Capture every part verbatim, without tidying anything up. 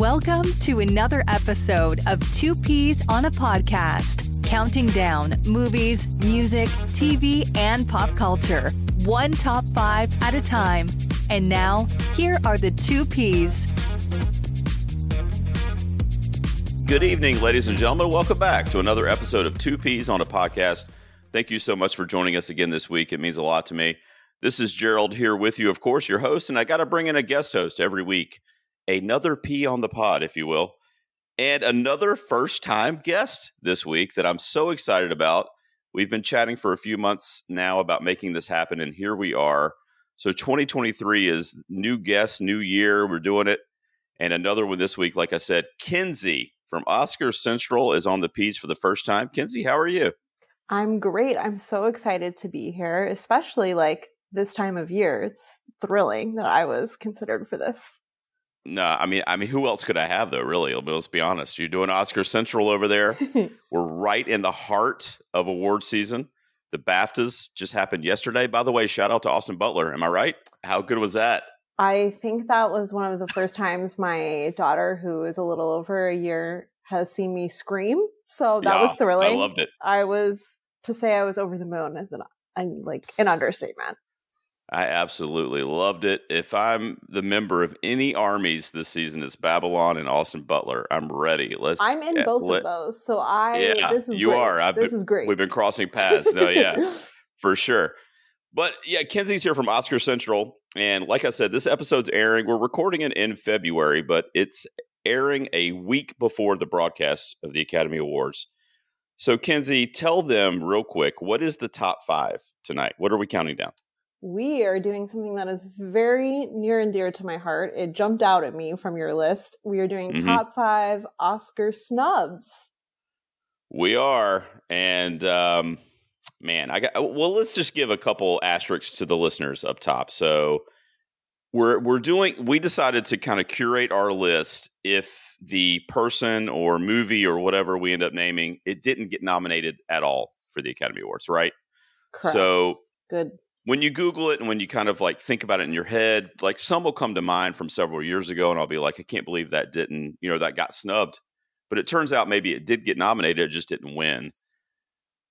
Welcome to another episode of Two Peas on a Podcast, counting down movies, music, T V, and pop culture, one top five at a time. And now, here are the Two Peas. Good evening, ladies and gentlemen. Welcome back to another episode of Two Peas on a Podcast. Thank you so much for joining us again this week. It means a lot to me. This is Gerald here with you, of course, your host, and I got to bring in a guest host every week. Another P on the pod, if you will, and another first-time guest this week that I'm so excited about. We've been chatting for a few months now about making this happen, and here we are. So twenty twenty-three is new guest, new year. We're doing it. And another one this week, like I said, Kenzie from Oscar Central is on the piece for the first time. Kenzie, how are you? I'm great. I'm so excited to be here, especially like this time of year. It's thrilling that I was considered for this. No, I mean, I mean, who else could I have though? Really, let's be honest. You're doing Oscar Central over there. We're right in the heart of award season. The BAFTAs just happened yesterday. By the way, shout out to Austin Butler. Am I right? How good was that? I think that was one of the first times my daughter, who is a little over a year, has seen me scream. So that yeah, was thrilling. I loved it. I was to say I was over the moon is an like an understatement. I absolutely loved it. If I'm the member of any armies this season, it's Babylon and Austin Butler. I'm ready. Let's. I'm in both let, of those, so I. Yeah, this is you great. are. I've this been, is great. We've been crossing paths. No, yeah, for sure. But yeah, Kenzie's here from Oscar Central, and like I said, this episode's airing. We're recording it in February, but it's airing a week before the broadcast of the Academy Awards. So, Kenzie, tell them real quick, what is the top five tonight? What are we counting down? We are doing something that is very near and dear to my heart. It jumped out at me from your list. We are doing mm-hmm. top five Oscar snubs. We are. And um, man, I got, well, let's just give a couple asterisks to the listeners up top. So we're, we're doing, we decided to kind of curate our list. If the person or movie or whatever we end up naming, it didn't get nominated at all for the Academy Awards, right? Correct. So good. When you Google it and when you kind of like think about it in your head, like some will come to mind from several years ago and I'll be like, I can't believe that didn't, you know, that got snubbed. But it turns out maybe it did get nominated. It just didn't win.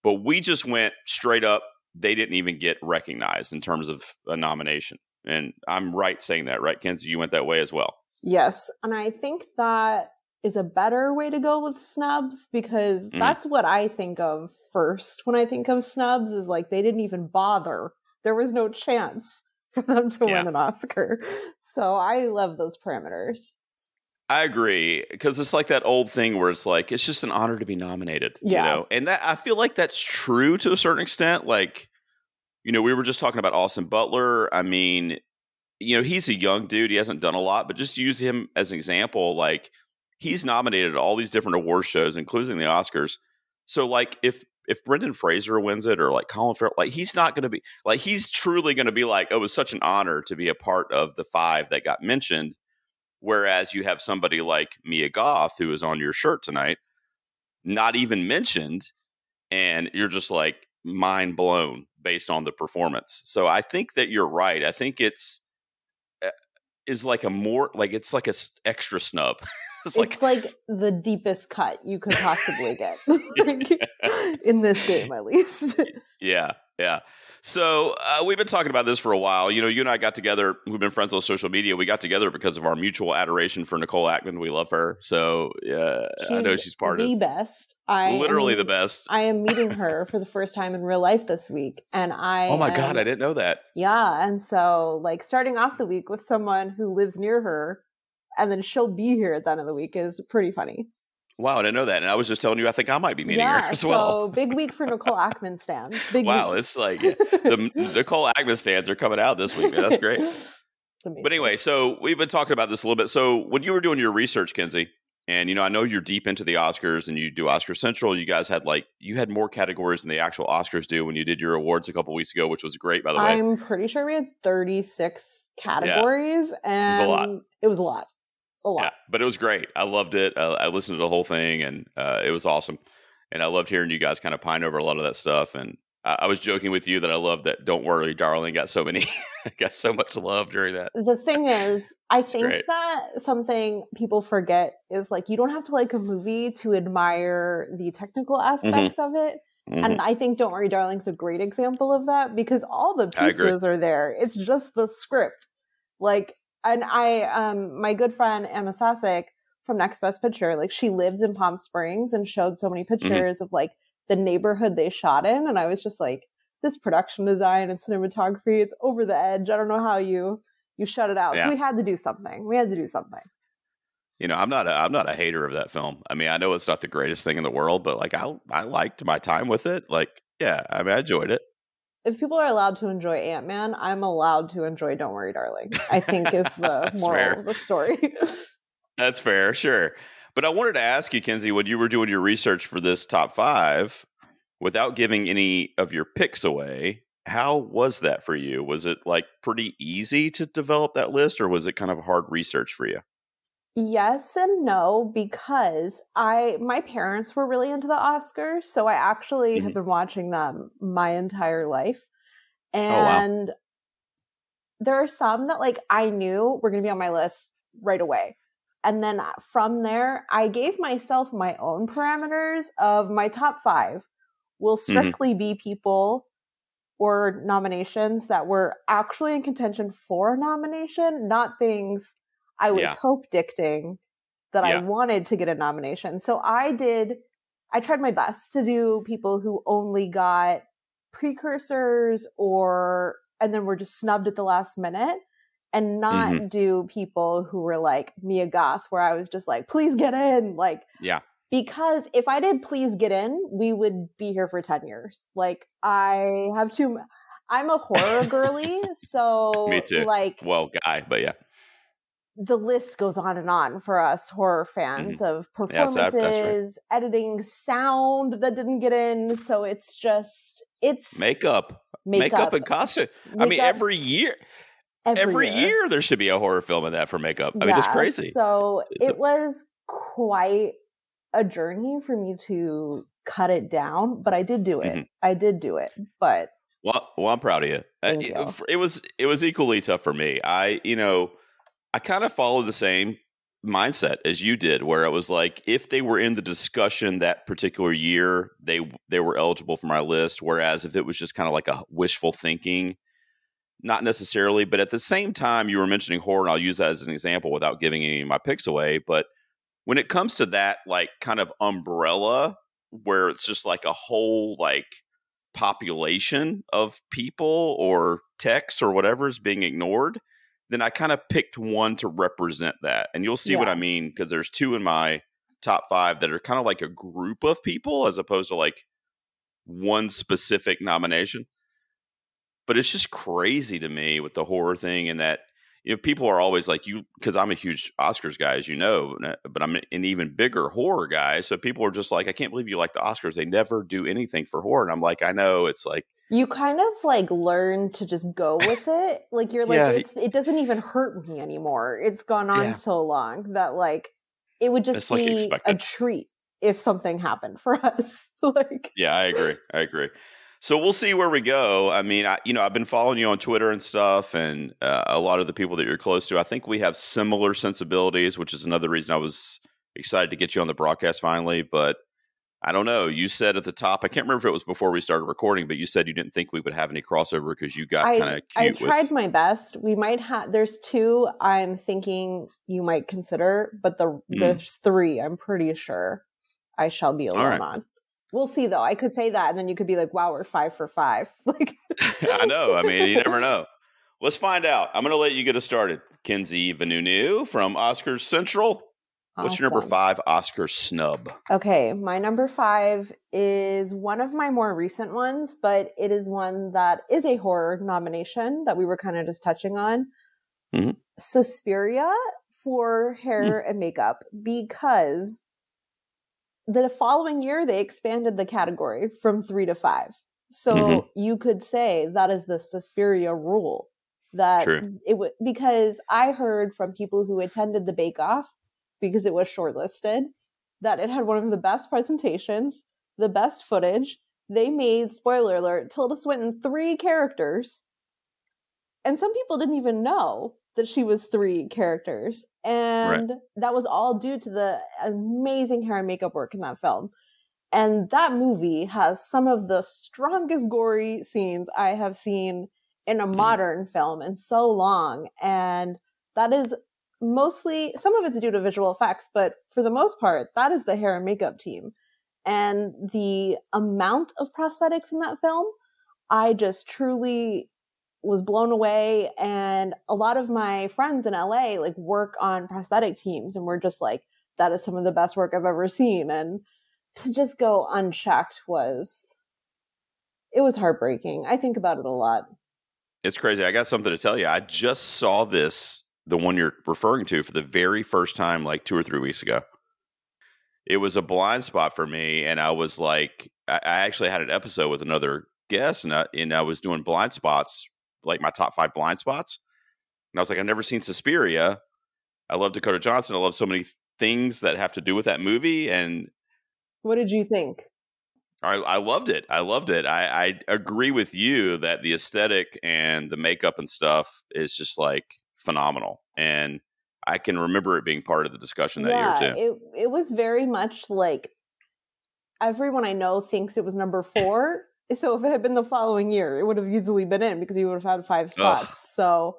But we just went straight up. They didn't even get recognized in terms of a nomination. And I'm right saying that, right, Kenzie? You went that way as well. Yes. And I think that is a better way to go with snubs because mm. that's what I think of first when I think of snubs is like they didn't even bother. There was no chance for them to yeah. win an Oscar. So I love those parameters. I agree. Because it's like that old thing where it's like, it's just an honor to be nominated. Yeah. You know? And that I feel like that's true to a certain extent. Like, you know, we were just talking about Austin Butler. I mean, you know, he's a young dude. He hasn't done a lot. But just use him as an example. Like, he's nominated at all these different award shows, including the Oscars. So, like, if... If Brendan Fraser wins it or like Colin Farrell, like he's not going to be like he's truly going to be like, oh, it was such an honor to be a part of the five that got mentioned. Whereas you have somebody like Mia Goth, who is on your shirt tonight, not even mentioned. And you're just like mind blown based on the performance. So I think that you're right. I think it's uh, is like a more like it's like a st- extra snub. It's, it's like, like the deepest cut you could possibly get like, in this game, at least. Yeah, yeah. So uh, we've been talking about this for a while. You know, you and I got together. We've been friends on social media. We got together because of our mutual adoration for Nicole Ackman. We love her. So uh, I know she's part the of the best. I literally am, the best. I am meeting her for the first time in real life this week, and I. Oh my am, God! I didn't know that. Yeah, and so like starting off the week with someone who lives near her. And then she'll be here at the end of the week is pretty funny. Wow, I didn't know that. And I was just telling you, I think I might be meeting yeah, her as well. So big week for Nicole Ackman stands. Big wow, week. It's like the Nicole Ackman stands are coming out this week. Man. That's great. But anyway, so we've been talking about this a little bit. So when you were doing your research, Kenzie, and you know, I know you're deep into the Oscars and you do Oscar Central. You guys had like you had more categories than the actual Oscars do when you did your awards a couple weeks ago, which was great, by the way. I'm pretty sure we had thirty-six categories, yeah. and it was a lot. It was a lot. A lot. Yeah, but it was great. I loved it. Uh, I listened to the whole thing and uh, it was awesome. And I loved hearing you guys kind of pine over a lot of that stuff. And Uh, I was joking with you that I love that "Don't Worry, Darling" got so many, got so much love during that. The thing is, I think great. that something people forget is like you don't have to like a movie to admire the technical aspects mm-hmm. of it. Mm-hmm. And I think "Don't Worry, Darling" is a great example of that because all the pieces are there. It's just the script. Like, and I, um, my good friend Emma Sasek from Next Best Picture, like she lives in Palm Springs and showed so many pictures mm-hmm. of like the neighborhood they shot in. And I was just like, this production design and cinematography, it's over the edge. I don't know how you, you shut it out. Yeah. So we had to do something. We had to do something. You know, I'm not a, I'm not a hater of that film. I mean, I know it's not the greatest thing in the world, but like I, I liked my time with it. Like, yeah, I mean, I enjoyed it. If people are allowed to enjoy Ant-Man, I'm allowed to enjoy Don't Worry, Darling, I think is the moral fair. of the story. That's fair. Sure. But I wanted to ask you, Kenzie, when you were doing your research for this top five, without giving any of your picks away, how was that for you? Was it like pretty easy to develop that list, or was it kind of hard research for you? Yes and no, because I my parents were really into the Oscars, so I actually mm-hmm. have been watching them my entire life. And oh, wow. there are some that like I knew were going to be on my list right away. And then from there, I gave myself my own parameters of my top five will strictly mm-hmm. be people or nominations that were actually in contention for nomination, not things I was yeah. hope-dicting that yeah. I wanted to get a nomination. So I did, I tried my best to do people who only got precursors or, and then were just snubbed at the last minute, and not mm-hmm. do people who were like Mia Goth, where I was just like, please get in. Like, yeah. Because if I did please get in, we would be here for ten years. Like, I have too, I'm a horror girly. So, me too. Like, well, guy, but yeah. the list goes on and on for us horror fans mm-hmm. of performances, yeah, so that's right. editing, sound that didn't get in. So it's just, it's makeup, makeup, makeup and costume. Makeup. I mean, every year. Every, Every year. year there should be a horror film in that for makeup. I yeah, mean, it's crazy. So it was quite a journey for me to cut it down, but I did do it. Mm-hmm. I did do it. But well, well I'm proud of you. Thank you. It, it was it was equally tough for me. I, you know, I kind of followed the same mindset as you did, where it was like if they were in the discussion that particular year, they they were eligible for my list. Whereas if it was just kind of like a wishful thinking. Not necessarily, but at the same time, you were mentioning horror, and I'll use that as an example without giving any of my picks away. But when it comes to that, like, kind of umbrella where it's just like a whole, like, population of people or texts or whatever is being ignored, then I kind of picked one to represent that. And you'll see yeah. what I mean, because there's two in my top five that are kind of like a group of people as opposed to like one specific nomination. But it's just crazy to me with the horror thing, and that, you know, people are always like, you, because I'm a huge Oscars guy, as you know, but I'm an even bigger horror guy. So people are just like, I can't believe you like the Oscars. They never do anything for horror. And I'm like, I know, it's like. You kind of like learn to just go with it. Like you're like, yeah. it's, it doesn't even hurt me anymore. It's gone on yeah. so long that like, it would just it's be like a treat if something happened for us. Like, yeah, I agree. I agree. So we'll see where we go. I mean, I, you know, I've been following you on Twitter and stuff, and uh, a lot of the people that you're close to. I think we have similar sensibilities, which is another reason I was excited to get you on the broadcast finally. But I don't know. You said at the top, I can't remember if it was before we started recording, but you said you didn't think we would have any crossover because you got kind of cute. I tried with... my best. We might have. There's two I'm thinking you might consider, but the mm. there's three I'm pretty sure I shall be alone right. on. We'll see, though. I could say that, and then you could be like, wow, we're five for five. Like, I know. I mean, you never know. Let's find out. I'm going to let you get us started. Kenzie Vanunu from Oscar Central. Awesome. What's your number five Oscar snub? Okay. My number five is one of my more recent ones, but it is one that is a horror nomination that we were kind of just touching on. Mm-hmm. Suspiria for hair mm. and makeup, because the following year, they expanded the category from three to five. So mm-hmm. you could say that is the Suspiria rule. That True. It w- because I heard from people who attended the Bake Off, because it was shortlisted, that it had one of the best presentations, the best footage, they made, spoiler alert, Tilda Swinton three characters. And some people didn't even know that she was three characters. And right. that was all due to the amazing hair and makeup work in that film. And that movie has some of the strongest gory scenes I have seen in a modern film in so long. And that is mostly, some of it's due to visual effects, but for the most part, that is the hair and makeup team. And the amount of prosthetics in that film, I just truly was blown away. And a lot of my friends in L A like work on prosthetic teams and we're just like, that is some of the best work I've ever seen. And to just go unchecked was, it was heartbreaking. I think about it a lot. It's crazy. I got something to tell you. I just saw this, the one you're referring to, for the very first time, like two or three weeks ago. It was a blind spot for me. And I was like, I actually had an episode with another guest and I, and I was doing blind spots, like my top five blind spots. And I was like, I've never seen Suspiria. I love Dakota Johnson. I love so many things that have to do with that movie. And what did you think? I, I loved it. I loved it. I, I agree with you that the aesthetic and the makeup and stuff is just like phenomenal. And I can remember it being part of the discussion that yeah, year too. It, it was very much like everyone I know thinks it was number four. So if it had been the following year, it would have easily been in because you would have had five spots. Ugh. So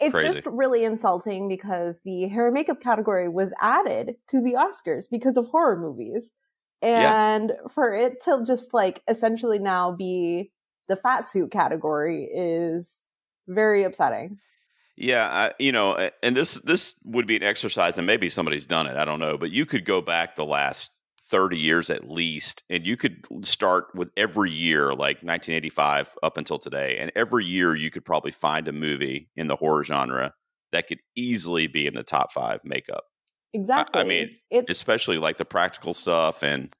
it's Crazy. Just really insulting because the hair and makeup category was added to the Oscars because of horror movies. And yeah. for it to just like essentially now be the fat suit category is very upsetting. Yeah, I, you know, and this this would be an exercise, and maybe somebody's done it, I don't know, but you could go back the last thirty years at least, and you could start with every year, like nineteen eighty-five up until today, and every year you could probably find a movie in the horror genre that could easily be in the top five makeup. Exactly. I, I mean, it's, especially like the practical stuff. And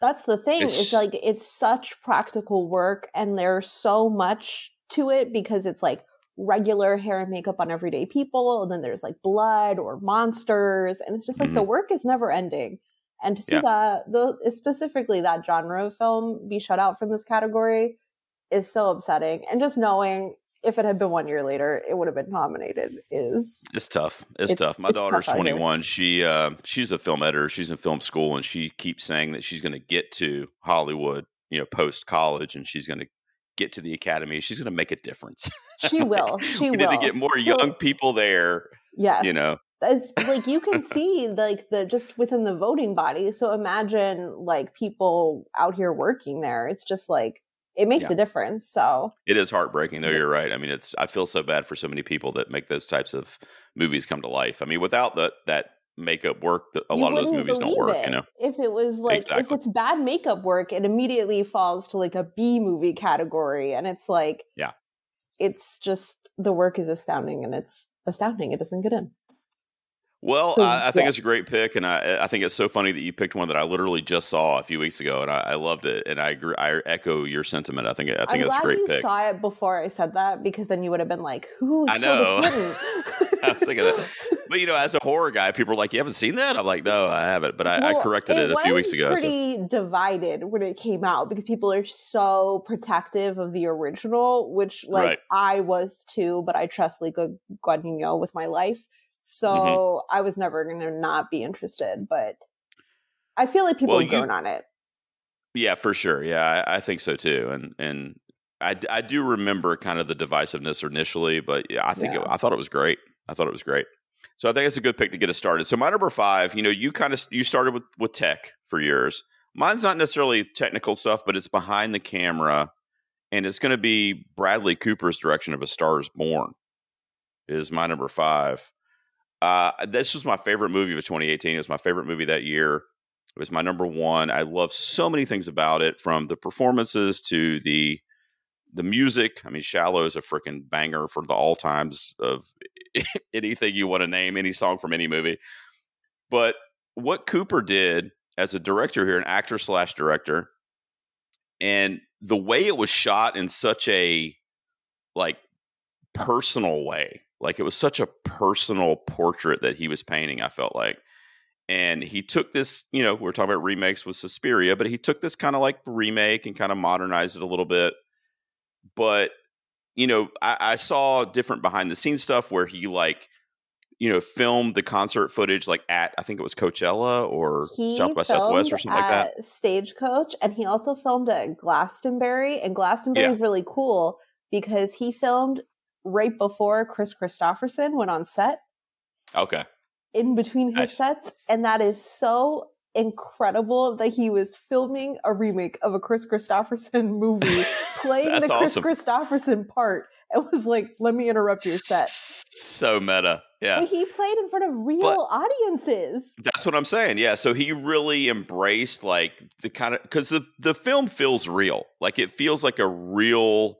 that's the thing. It's, it's like, it's such practical work and there's so much to it because it's like regular hair and makeup on everyday people. And then there's like blood or monsters. And it's just like mm-hmm. the work is never ending. And to see yeah. that, the, specifically that genre of film be shut out from this category is so upsetting. And just knowing if it had been one year later, it would have been nominated. Is it's tough. It's, it's tough. My it's daughter's tough twenty-one. She uh, she's a film editor. She's in film school, and she keeps saying that she's going to get to Hollywood, you know, post college, and she's going to get to the Academy. She's going to make a difference. She will. Like, she we will. We need to get more young people there. Yes. You know, it's like you can see like the just within the voting body. So imagine like people out here working there. It's just like. It makes yeah. a difference. So it is heartbreaking, though. You're right. I mean, it's I feel so bad for so many people that make those types of movies come to life. I mean, without that that makeup work, the, a you lot of those movies don't work. It. You know, if it was like exactly. if it's bad makeup work, it immediately falls to like a B movie category, and it's like yeah, it's just the work is astounding, and it's astounding. It doesn't get in. Well, so, I, I think yeah. it's a great pick, and I, I think it's so funny that you picked one that I literally just saw a few weeks ago, and I, I loved it, and I agree, I echo your sentiment. I think I think I'm it's glad a great you pick. Saw it before I said that because then you would have been like, "Who?" I know. I was thinking that, but you know, as a horror guy, people are like, "You haven't seen that?" I'm like, "No, I haven't," but I, well, I corrected it, it a few weeks ago. It was pretty so. divided when it came out because people are so protective of the original, which like right. I was too, but I trust Lupita Nyong'o with my life. So mm-hmm. I was never going to not be interested, but I feel like people well, have grown you, on it. Yeah, for sure. Yeah, I, I think so too. And and I, I do remember kind of the divisiveness initially, but yeah, I think yeah. It, I thought it was great. I thought it was great. So I think it's a good pick to get us started. So my number five, you know, you kind of you started with with tech for yours. Mine's not necessarily technical stuff, but it's behind the camera, and it's going to be Bradley Cooper's direction of A Star is Born. Is my number five. Uh, this was my favorite movie of twenty eighteen. It was my favorite movie that year. It was my number one. I love so many things about it, from the performances to the the music. I mean, Shallow is a freaking banger for the all times of anything you want to name, any song from any movie. But what Cooper did as a director here, an actor slash director, and the way it was shot in such a like personal way. Like, it was such a personal portrait that he was painting, I felt like. And he took this, you know, we're talking about remakes with Suspiria, but he took this kind of like remake and kind of modernized it a little bit. But, you know, I, I saw different behind the scenes stuff where he like, you know, filmed the concert footage like at, I think it was Coachella or he South by Southwest or something like that. Stagecoach. And he also filmed at Glastonbury. And Glastonbury yeah. is really cool because he filmed right before Kris Kristofferson went on set. Okay. In between his nice. sets. And that is so incredible that he was filming a remake of a Kris Kristofferson movie, playing the awesome. Kris Kristofferson part. It was like, let me interrupt your set. So meta. Yeah. But he played in front of real but audiences. That's what I'm saying. Yeah. So he really embraced like the kind of, because the, the film feels real. Like it feels like a real,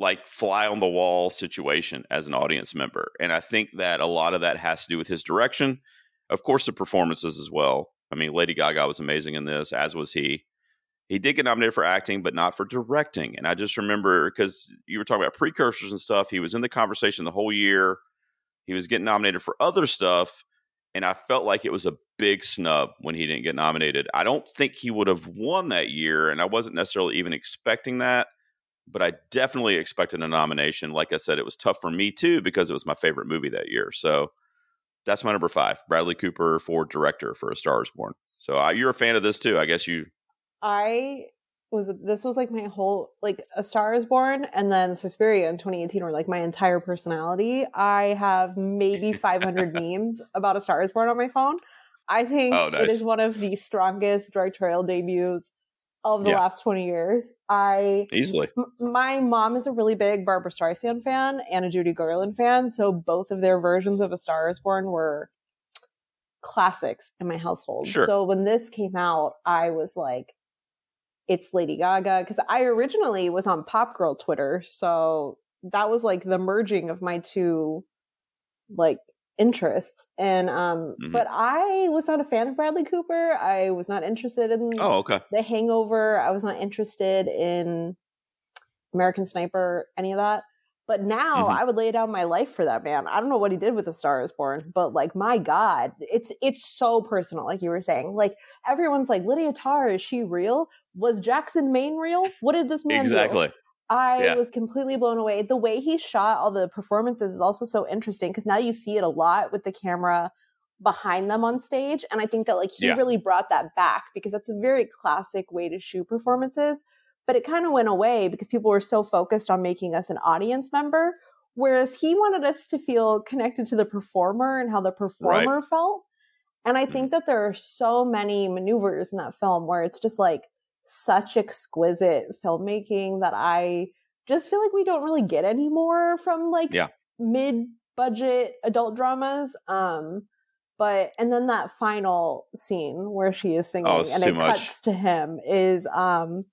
like fly on the wall situation as an audience member. And I think that a lot of that has to do with his direction. Of course, the performances as well. I mean, Lady Gaga was amazing in this, as was he. He did get nominated for acting, but not for directing. And I just remember, because you were talking about precursors and stuff, he was in the conversation the whole year. He was getting nominated for other stuff. And I felt like it was a big snub when he didn't get nominated. I don't think he would have won that year. And I wasn't necessarily even expecting that. But I definitely expected a nomination. Like I said, it was tough for me too, because it was my favorite movie that year. So that's my number five, Bradley Cooper for director for A Star is Born. So uh, you're a fan of this too. I guess you... I was... This was like my whole... Like A Star is Born and then Suspiria in twenty eighteen were like my entire personality. I have maybe five hundred memes about A Star is Born on my phone. I think oh, nice. it is one of the strongest directorial debuts of the yeah. last twenty years. I easily m- my mom is a really big Barbra Streisand fan and a Judy Garland fan, so both of their versions of A Star is Born were classics in my household. Sure. So when this came out, I was like, it's Lady Gaga, because I originally was on Pop Girl Twitter, so that was like the merging of my two like interests. And um mm-hmm. but I was not a fan of Bradley Cooper. I was not interested in oh, okay. The Hangover. I was not interested in American Sniper, any of that. But now mm-hmm. I would lay down my life for that man. I don't know what he did with A Star is Born, but like my God, it's it's so personal, like you were saying. Like everyone's like, Lydia Tarr, is she real? Was Jackson Maine real? What did this man exactly. do? I yeah. was completely blown away. The way he shot all the performances is also so interesting because now you see it a lot with the camera behind them on stage. And I think that like he yeah. really brought that back because that's a very classic way to shoot performances. But it kind of went away because people were so focused on making us an audience member, whereas he wanted us to feel connected to the performer and how the performer right. felt. And I mm-hmm. think that there are so many maneuvers in that film where it's just like, such exquisite filmmaking that I just feel like we don't really get anymore from like yeah. mid-budget adult dramas. Um, but and then that final scene where she is singing oh, and it much. cuts to him is um,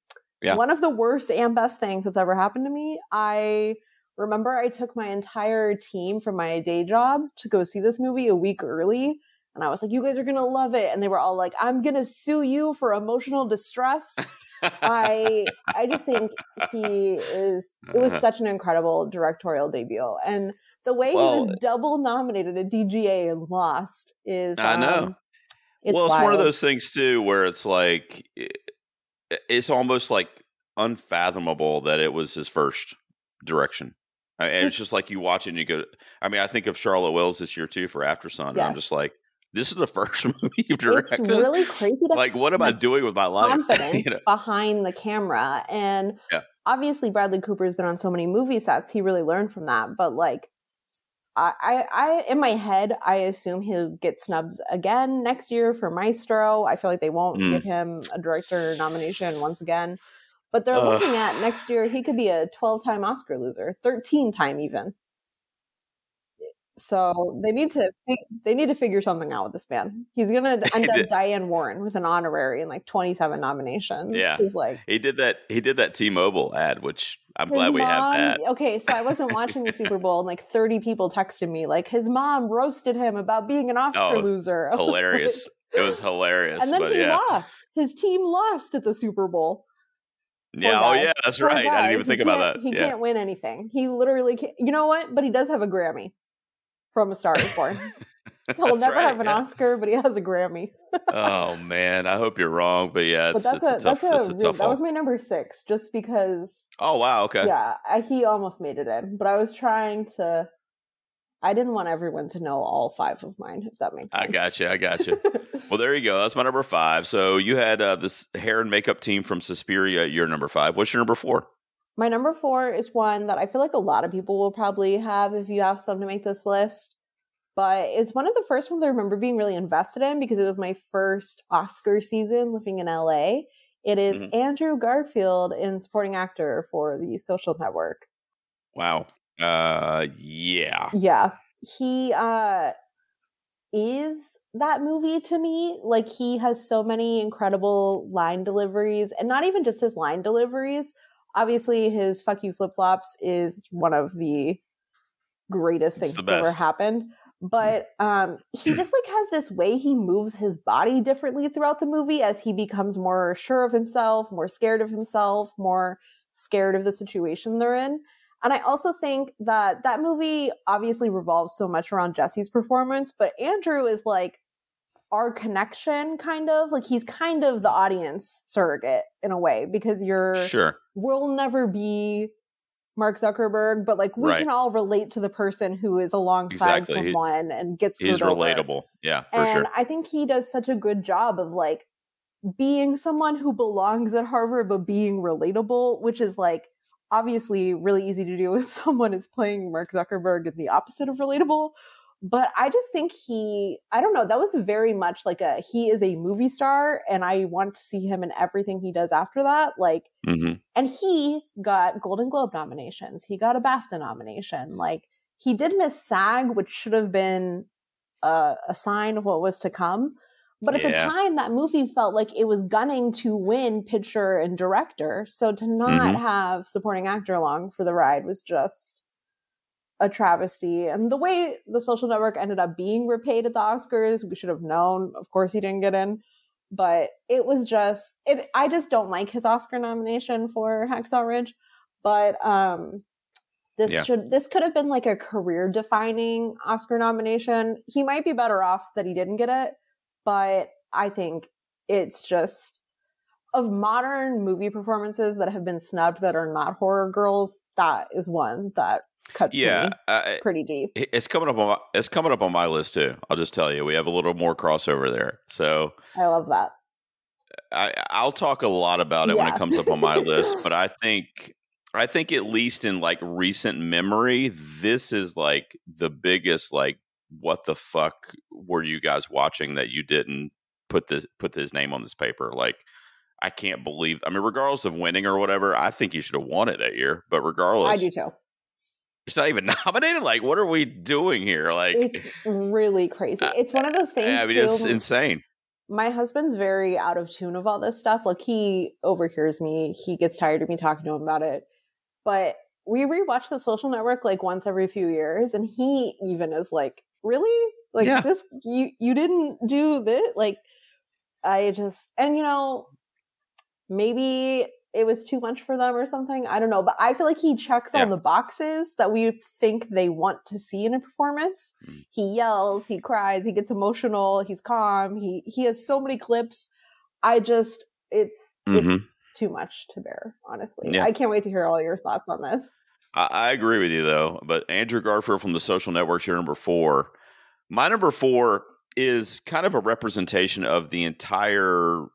yeah. one of the worst and best things that's ever happened to me. I remember I took my entire team from my day job to go see this movie a week early. And I was like, you guys are going to love it. And they were all like, I'm going to sue you for emotional distress. I I just think he is, it was such an incredible directorial debut. And the way well, he was double nominated at D G A and lost is, I um, know. It's well, it's wild. One of those things too, where it's like, it, it's almost like unfathomable that it was his first direction. And it's just like you watch it and you go, I mean, I think of Charlotte Wells this year too for After Sun. Yes. And I'm just like, this is the first movie you've directed. It's really crazy. To like, what am I doing with my life? Confidence you know? Behind the camera. And yeah. obviously Bradley Cooper has been on so many movie sets. He really learned from that. But like, I, I, I in my head, I assume he'll get snubs again next year for Maestro. I feel like they won't mm. give him a director nomination once again. But they're uh, looking at next year, he could be a twelve-time Oscar loser, thirteen-time even. So they need to they need to figure something out with this man. He's gonna end he up did. Diane Warren with an honorary and like twenty-seven nominations. Yeah, he's like he did that. He did that T-Mobile ad, which I'm glad we mom, have that. Okay, so I wasn't watching the Super Bowl, and like thirty people texted me like his mom roasted him about being an Oscar oh, loser. It's hilarious! Like, it was hilarious. And then but, he yeah. lost. His team lost at the Super Bowl. Yeah. Oh, yeah. That's Poor right. Guy. I didn't even he think about that. He yeah. can't win anything. He literally can't. You know what? But he does have a Grammy from A Star is Born. He'll never right, have an yeah. Oscar, but he has a Grammy. Oh man, I hope you're wrong, but yeah, it's, but that's it's a, a tough. That's a, that's a tough that was my number six, just because. Oh wow! Okay. Yeah, I, he almost made it in, but I was trying to. I didn't want everyone to know all five of mine, if that makes sense. I got you. I got you. Well, there you go. That's my number five. So you had uh, this hair and makeup team from Suspiria. Your number five. What's your number four? My number four is one that I feel like a lot of people will probably have if you ask them to make this list. But it's one of the first ones I remember being really invested in because it was my first Oscar season living in L A. It is mm-hmm. Andrew Garfield in supporting actor for The Social Network. Wow. Uh, yeah. Yeah. He uh, is that movie to me. Like, he has so many incredible line deliveries, and not even just his line deliveries. Obviously, his fuck you flip-flops is one of the greatest things that's ever happened. But um, he just like has this way he moves his body differently throughout the movie as he becomes more sure of himself, more scared of himself, more scared of the situation they're in. And I also think that that movie obviously revolves so much around Jesse's performance, but Andrew is like our connection, kind of like he's kind of the audience surrogate in a way, because you're sure we'll never be Mark Zuckerberg, but like we right. can all relate to the person who is alongside exactly. someone he, and gets he's relatable over. Yeah, for and sure. I think he does such a good job of like being someone who belongs at Harvard but being relatable, which is like obviously really easy to do when someone is playing Mark Zuckerberg and the opposite of relatable. But I just think he, I don't know, that was very much like a, he is a movie star and I want to see him in everything he does after that. Like, mm-hmm. and he got Golden Globe nominations. He got a BAFTA nomination. Like, he did miss SAG, which should have been a, a sign of what was to come. But at yeah. the time, that movie felt like it was gunning to win picture and director. So to not mm-hmm. have supporting actor along for the ride was just a travesty. And the way The Social Network ended up being repaid at the Oscars, we should have known. Of course he didn't get in, but it was just it I just don't like his Oscar nomination for Hacksaw Ridge. But um this yeah. should this could have been like a career defining Oscar nomination. He might be better off that he didn't get it, but I think it's just of modern movie performances that have been snubbed that are not horror girls, that is one that cuts yeah, uh, pretty deep. It's coming up on my, it's coming up on my list too. I'll just tell you, we have a little more crossover there. So I love that. I, I'll talk a lot about it yeah. when it comes up on my list, but I think I think at least in like recent memory, this is like the biggest like what the fuck were you guys watching that you didn't put this put his name on this paper? Like, I can't believe. I mean, regardless of winning or whatever, I think you should have won it that year. But regardless, I do too. It's not even nominated. Like, what are we doing here? Like, it's really crazy. It's one of those things. I mean, too, it's insane. My husband's very out of tune of all this stuff. Like, he overhears me. He gets tired of me talking to him about it. But we rewatch The Social Network like once every few years, and he even is like, "Really? Like yeah. this? You you didn't do this? Like, I just and you know, maybe." It was too much for them or something. I don't know. But I feel like he checks yeah. all the boxes that we think they want to see in a performance. Mm. He yells, he cries, he gets emotional, he's calm. He he has so many clips. I just, it's, mm-hmm. it's too much to bear, honestly. Yeah. I can't wait to hear all your thoughts on this. I, I agree with you, though. But Andrew Garfield from The Social Network's your number four. My number four is kind of a representation of the entire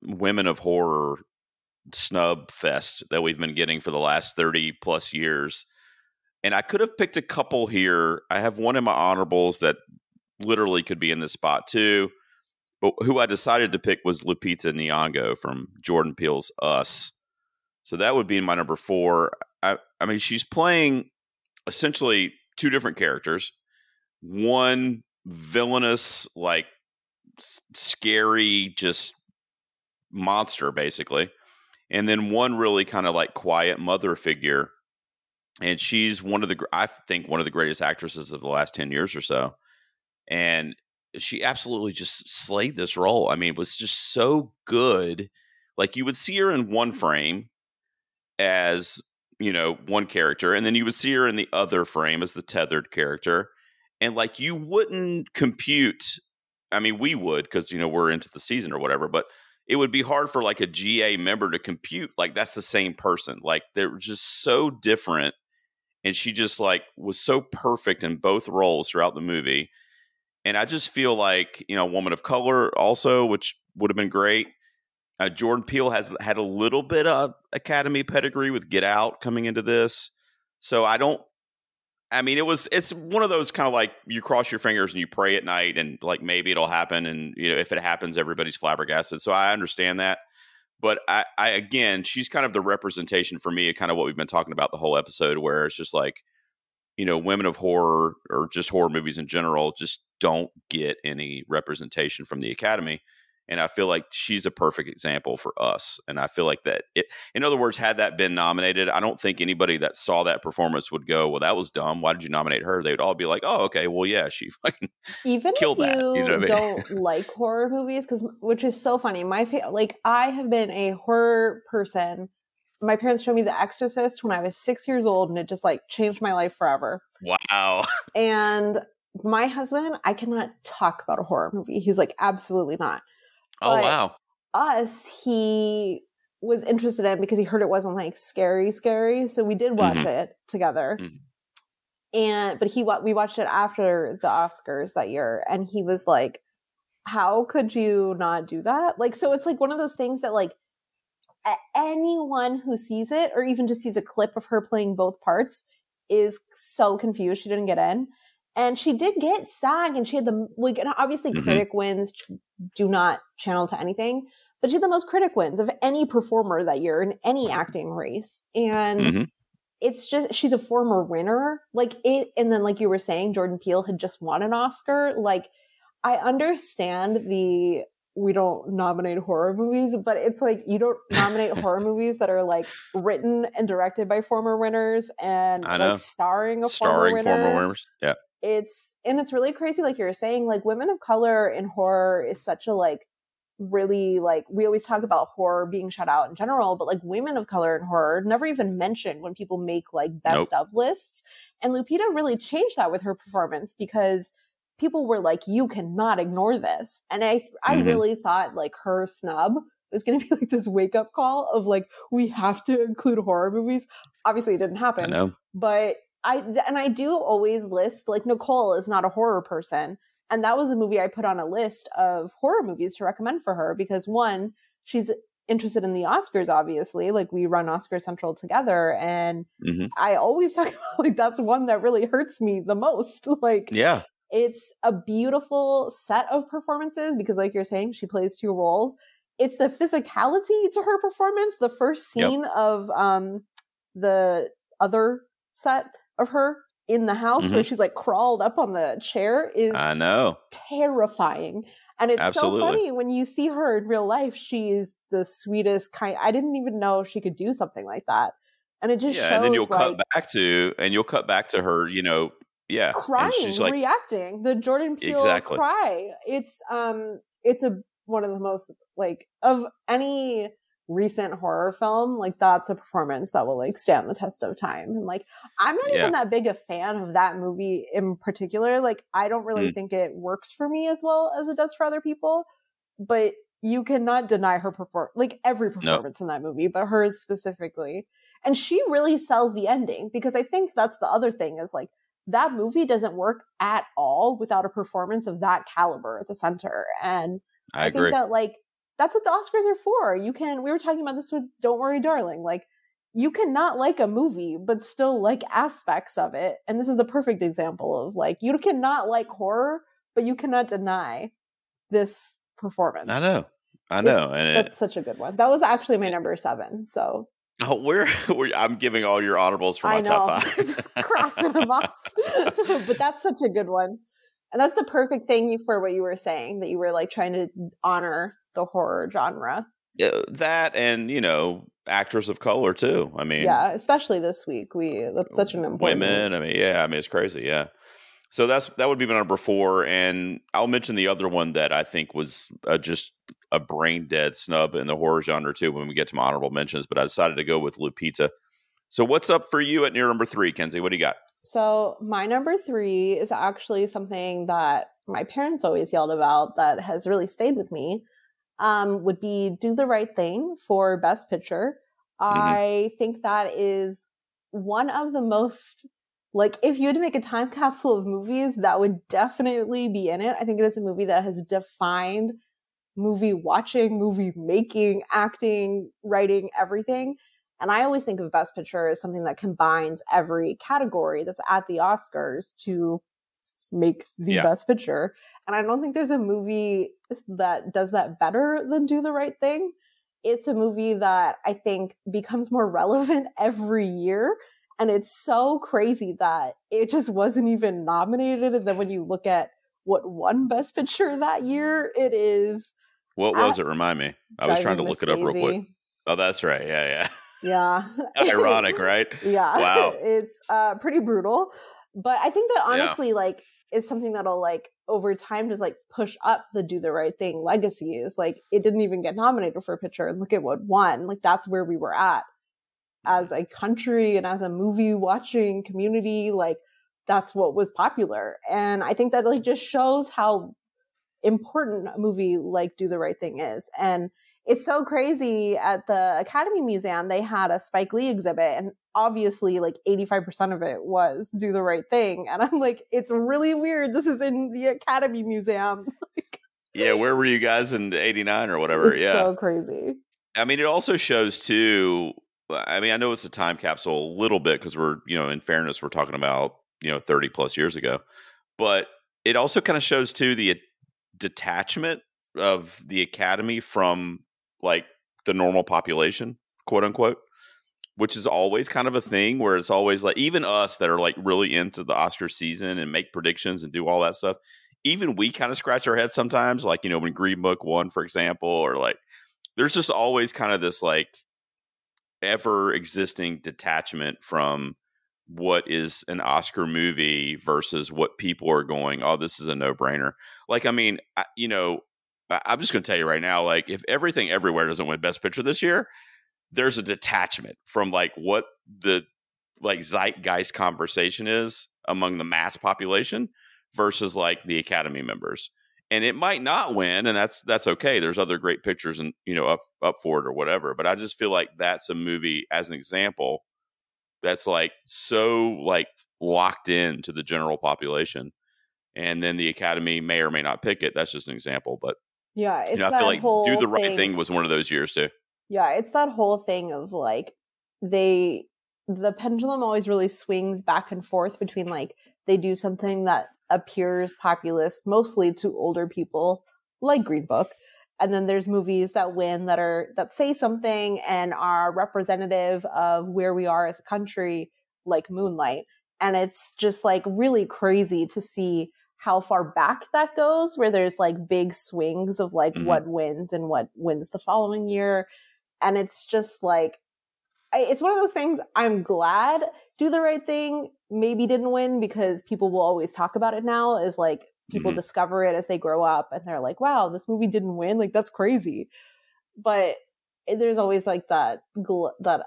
women of horror snub fest that we've been getting for the last thirty plus years. And I could have picked a couple here. I have one in my honorables that literally could be in this spot too. But who I decided to pick was Lupita Nyong'o from Jordan Peele's Us. So that would be my number four. I, I mean, she's playing essentially two different characters. One villainous, like scary, just monster basically. And then one really kind of like quiet mother figure. And she's one of the, I think, one of the greatest actresses of the last ten years or so. And she absolutely just slayed this role. I mean, it was just so good. Like, you would see her in one frame as, you know, one character. And then you would see her in the other frame as the tethered character. And like, you wouldn't compute, I mean, we would, because, you know, we're into the season or whatever, but it would be hard for like a G A member to compute, like, that's the same person. Like, they're just so different. And she just like was so perfect in both roles throughout the movie. And I just feel like, you know, woman of color also, which would have been great. Uh, Jordan Peele has had a little bit of Academy pedigree with Get Out coming into this. So I don't, I mean, it was, it's one of those kind of like you cross your fingers and you pray at night and like maybe it'll happen. And, you know, if it happens, everybody's flabbergasted. So I understand that. But I, I, again, she's kind of the representation for me of kind of what we've been talking about the whole episode, where it's just like, you know, women of horror or just horror movies in general just don't get any representation from the Academy. And I feel like she's a perfect example for Us. And I feel like that, it, in other words, had that been nominated, I don't think anybody that saw that performance would go, well, that was dumb. Why did you nominate her? They would all be like, oh, okay, well, yeah, she fucking even killed that. Even if you, you know what don't I mean? Like horror movies, because which is so funny. My fa- Like, I have been a horror person. My parents showed me The Exorcist when I was six years old, and it just, like, changed my life forever. Wow. And my husband, I cannot talk about a horror movie. He's like, absolutely not. But oh, wow. Us, he was interested in because he heard it wasn't like scary, scary. So we did watch mm-hmm. it together. Mm-hmm. And, but he, we watched it after the Oscars that year. And he was like, how could you not do that? Like, so it's like one of those things that like anyone who sees it or even just sees a clip of her playing both parts is so confused. She didn't get in. And she did get SAG, and she had the like. And obviously, mm-hmm. critic wins do not channel to anything, but she had the most critic wins of any performer that year in any acting race. And mm-hmm. it's just she's a former winner, like it. And then, like you were saying, Jordan Peele had just won an Oscar. Like, I understand the we don't nominate horror movies, but it's like you don't nominate horror movies that are like written and directed by former winners and like, starring a starring former winner. Former winners, yeah. It's, and it's really crazy. Like you were saying, like women of color in horror is such a like, really like, we always talk about horror being shut out in general, but like women of color in horror never even mentioned when people make like best nope. of lists. And Lupita really changed that with her performance because people were like, you cannot ignore this. And I, I mm-hmm. really thought like her snub was going to be like this wake up call of like, we have to include horror movies. Obviously it didn't happen, but I, and I do always list, like, Nicole is not a horror person. And that was a movie I put on a list of horror movies to recommend for her because, one, she's interested in the Oscars, obviously. Like, we run Oscar Central together. And mm-hmm. I always talk about, like, that's one that really hurts me the most. Like, yeah, it's a beautiful set of performances because, like you're saying, she plays two roles. It's the physicality to her performance. The first scene yep. of um, the other set of her in the house mm-hmm. where she's like crawled up on the chair is I know terrifying. And it's Absolutely. So funny when you see her in real life, she is the sweetest kind. I didn't even know she could do something like that. And it just yeah, shows and then you'll like, cut back to and you'll cut back to her, you know, yeah. crying, and she's like, reacting. The Jordan Peele exactly. cry. It's um it's a one of the most like of any recent horror film, like that's a performance that will like stand the test of time. And like I'm not yeah. even that big a fan of that movie in particular. Like I don't really mm. think it works for me as well as it does for other people, but you cannot deny her perform like every performance nope. in that movie, but hers specifically. And she really sells the ending because I think that's the other thing is like that movie doesn't work at all without a performance of that caliber at the center. And I, I agree. think that like that's what the Oscars are for. You can, we were talking about this with Don't Worry, Darling. Like, you cannot like a movie, but still like aspects of it. And this is the perfect example of like, you cannot like horror, but you cannot deny this performance. I know. I know. It's, and that's it, such a good one. That was actually my number seven. So. Oh, we're, we're, I'm giving all your honorables for my top five. Just crossing them off. But that's such a good one. And that's the perfect thing for what you were saying, that you were like trying to honor the horror genre. Yeah, that and, you know, actors of color too. I mean, yeah, especially this week. We that's such an important women. I mean, yeah, I mean, it's crazy. Yeah. So that's that would be my number four. And I'll mention the other one that I think was uh, just a brain dead snub in the horror genre too when we get to my honorable mentions. But I decided to go with Lupita. So what's up for you at near number three, Kenzie? What do you got? So my number three is actually something that my parents always yelled about that has really stayed with me, um, would be Do the Right Thing for Best Picture. Mm-hmm. I think that is one of the most, like, if you had to make a time capsule of movies, that would definitely be in it. I think it is a movie that has defined movie watching, movie making, acting, writing, everything. And I always think of Best Picture as something that combines every category that's at the Oscars to make the yeah. best picture. And I don't think there's a movie that does that better than Do the Right Thing. It's a movie that I think becomes more relevant every year. And it's so crazy that it just wasn't even nominated. And then when you look at what won Best Picture that year, it is... What was it? Remind me. I was trying to look it up real quick. Oh, that's right. Yeah, yeah. Yeah. Ironic, right? Yeah. Wow. It's uh, pretty brutal. But I think that honestly, yeah. like, it's something that'll, like, over time just, like, push up the Do the Right Thing legacy. Is like, it didn't even get nominated for a picture. Look at what won. Like, that's where we were at as a country and as a movie watching community. Like, that's what was popular. And I think that, like, just shows how important a movie like Do the Right Thing is. And it's so crazy. At the Academy Museum, they had a Spike Lee exhibit, and obviously like eighty-five percent of it was Do the Right Thing. And I'm like, it's really weird. This is in the Academy Museum. Like, yeah. Where were you guys in eighty-nine or whatever? It's yeah. so crazy. I mean, it also shows too, I mean, I know it's a time capsule a little bit because we're, you know, in fairness, we're talking about, you know, thirty plus years ago, but it also kind of shows too the detachment of the Academy from like the normal population, quote unquote, which is always kind of a thing where it's always like, even us that are like really into the Oscar season and make predictions and do all that stuff, even we kind of scratch our heads sometimes, like, you know, when Green Book won, for example, or like, there's just always kind of this like ever existing detachment from what is an Oscar movie versus what people are going, oh, this is a no brainer. Like, I mean, I, you know, I'm just going to tell you right now, like if Everything Everywhere doesn't win Best Picture this year, there's a detachment from like what the like zeitgeist conversation is among the mass population versus like the Academy members. And it might not win, and that's that's okay. There's other great pictures and, you know, up up for it or whatever. But I just feel like that's a movie, as an example, that's like so like locked in to the general population. And then the Academy may or may not pick it. That's just an example, but yeah, it's, you know, I feel like Do the Right Thing was one of those years too. Yeah, it's that whole thing of like they the pendulum always really swings back and forth between like they do something that appears populist mostly to older people like Green Book, and then there's movies that win that are that say something and are representative of where we are as a country, like Moonlight. And it's just like really crazy to see how far back that goes, where there's like big swings of like mm-hmm. what wins and what wins the following year. And it's just like, I, it's one of those things. I'm glad Do the Right Thing maybe didn't win, because people will always talk about it now as like people mm-hmm. discover it as they grow up and they're like, wow, this movie didn't win. Like, that's crazy. But there's always like that, gl- that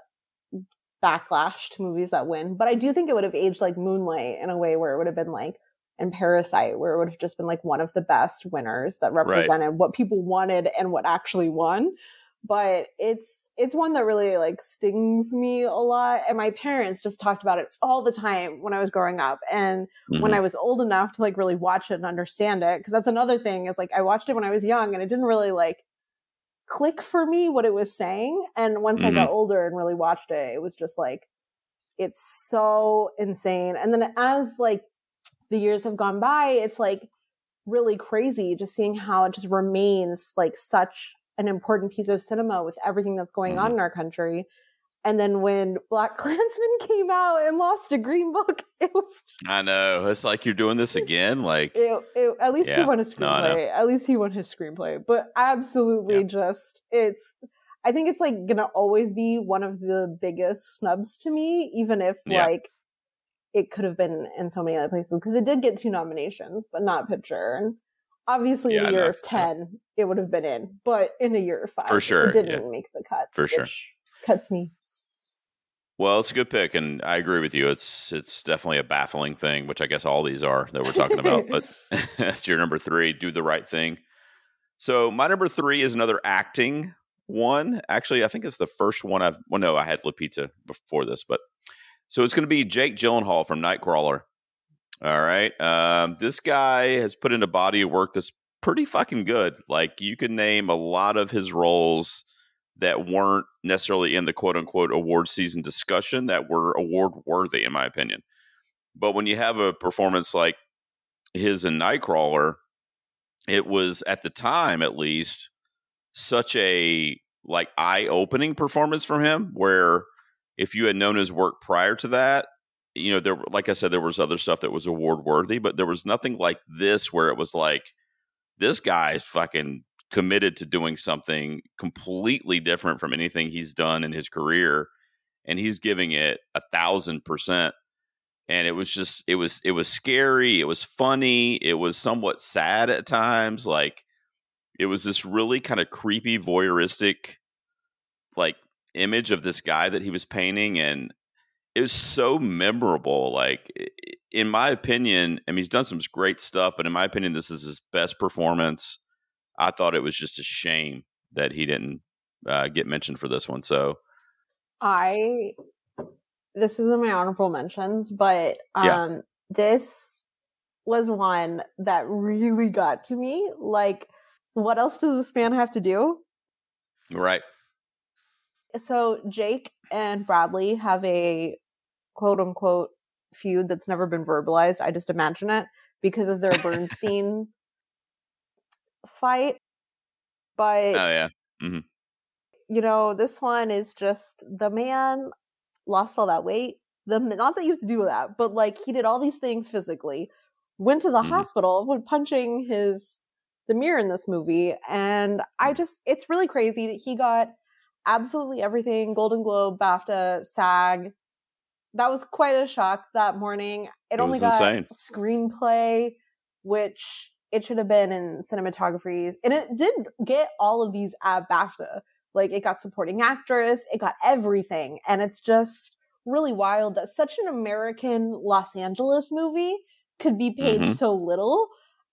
backlash to movies that win. But I do think it would have aged like Moonlight in a way where it would have been like, and Parasite, where it would have just been like one of the best winners that represented right. what people wanted and what actually won. But it's it's one that really like stings me a lot. And my parents just talked about it all the time when I was growing up. And mm-hmm. when I was old enough to like really watch it and understand it, because that's another thing is like I watched it when I was young and it didn't really like click for me what it was saying. And once mm-hmm. I got older and really watched it, it was just like, it's so insane. And then as like the years have gone by, it's like really crazy just seeing how it just remains like such an important piece of cinema with everything that's going mm-hmm. on in our country. And then when BlacKkKlansman came out and lost to Green Book, it was... I know. It's like, you're doing this again? Like, it, it, at least yeah. he won a screenplay. No, at least he won his screenplay. But absolutely yeah. just... it's. I think it's like going to always be one of the biggest snubs to me, even if yeah. like it could have been in so many other places, because it did get two nominations, but not picture. And obviously, yeah, in a year no, of ten, no. it would have been in, but in a year of five, for sure, it didn't yeah. make the cut. For sure, cuts me. Well, it's a good pick, and I agree with you. It's it's definitely a baffling thing, which I guess all these are that we're talking about. But that's your number three, Do the Right Thing. So my number three is another acting one. Actually, I think it's the first one I've... Well, no, I had Lupita before this, but... So it's going to be Jake Gyllenhaal from Nightcrawler. All right. Um, this guy has put in a body of work that's pretty fucking good. Like, you can name a lot of his roles that weren't necessarily in the quote-unquote award season discussion that were award-worthy, in my opinion. But when you have a performance like his in Nightcrawler, it was, at the time at least, such a like eye-opening performance from him, where if you had known his work prior to that, you know, there, like I said, there was other stuff that was award-worthy, but there was nothing like this where it was like, this guy's fucking committed to doing something completely different from anything he's done in his career, and he's giving it a thousand percent. And it was just, it was, it was scary. It was funny. It was somewhat sad at times. Like, it was this really kind of creepy, voyeuristic, like, image of this guy that he was painting, and it was so memorable. Like, in my opinion, I mean, he's done some great stuff, but in my opinion, this is his best performance. I thought it was just a shame that he didn't uh, get mentioned for this one. So I, this isn't my honorable mentions, but um, yeah. This was one that really got to me. Like, what else does this man have to do? Right. So Jake and Bradley have a quote unquote feud that's never been verbalized. I just imagine it because of their Bernstein fight. But oh yeah, mm-hmm. You know, this one is just, the man lost all that weight. The, not that you have to do that, but like, he did all these things physically, went to the mm-hmm. hospital when punching his the mirror in this movie, and I just, it's really crazy that he got absolutely everything. Golden Globe, BAFTA, SAG. That was quite a shock that morning. It, it only got insane. Screenplay, which it should have been in cinematography. And it did get all of these at BAFTA. Like, it got supporting actress. It got everything. And it's just really wild that such an American Los Angeles movie could be paid mm-hmm. so little.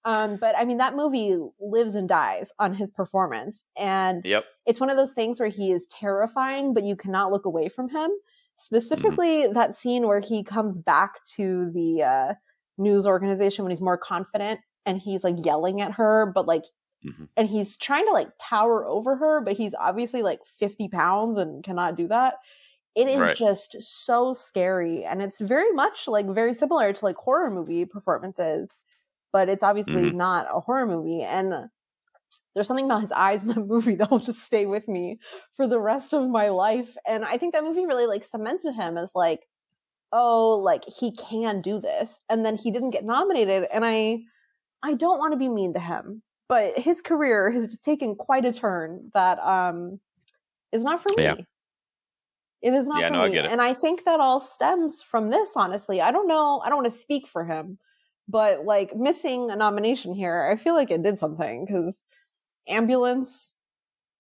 Um, but I mean, that movie lives and dies on his performance. And yep. It's one of those things where he is terrifying, but you cannot look away from him. Specifically, mm-hmm. that scene where he comes back to the uh, news organization when he's more confident and he's like yelling at her, but like, mm-hmm. and he's trying to like tower over her, but he's obviously like fifty pounds and cannot do that. It is right. just so scary. And it's very much like very similar to like horror movie performances. But it's obviously mm-hmm. not a horror movie. And there's something about his eyes in the movie that will just stay with me for the rest of my life. And I think that movie really like cemented him as like, oh, like he can do this. And then he didn't get nominated. And I, I don't want to be mean to him, but his career has just taken quite a turn that um, is not for me. Yeah. It is not yeah, for no, me. I get it. And I think that all stems from this, honestly. I don't know. I don't want to speak for him. But, like, missing a nomination here, I feel like it did something, because Ambulance,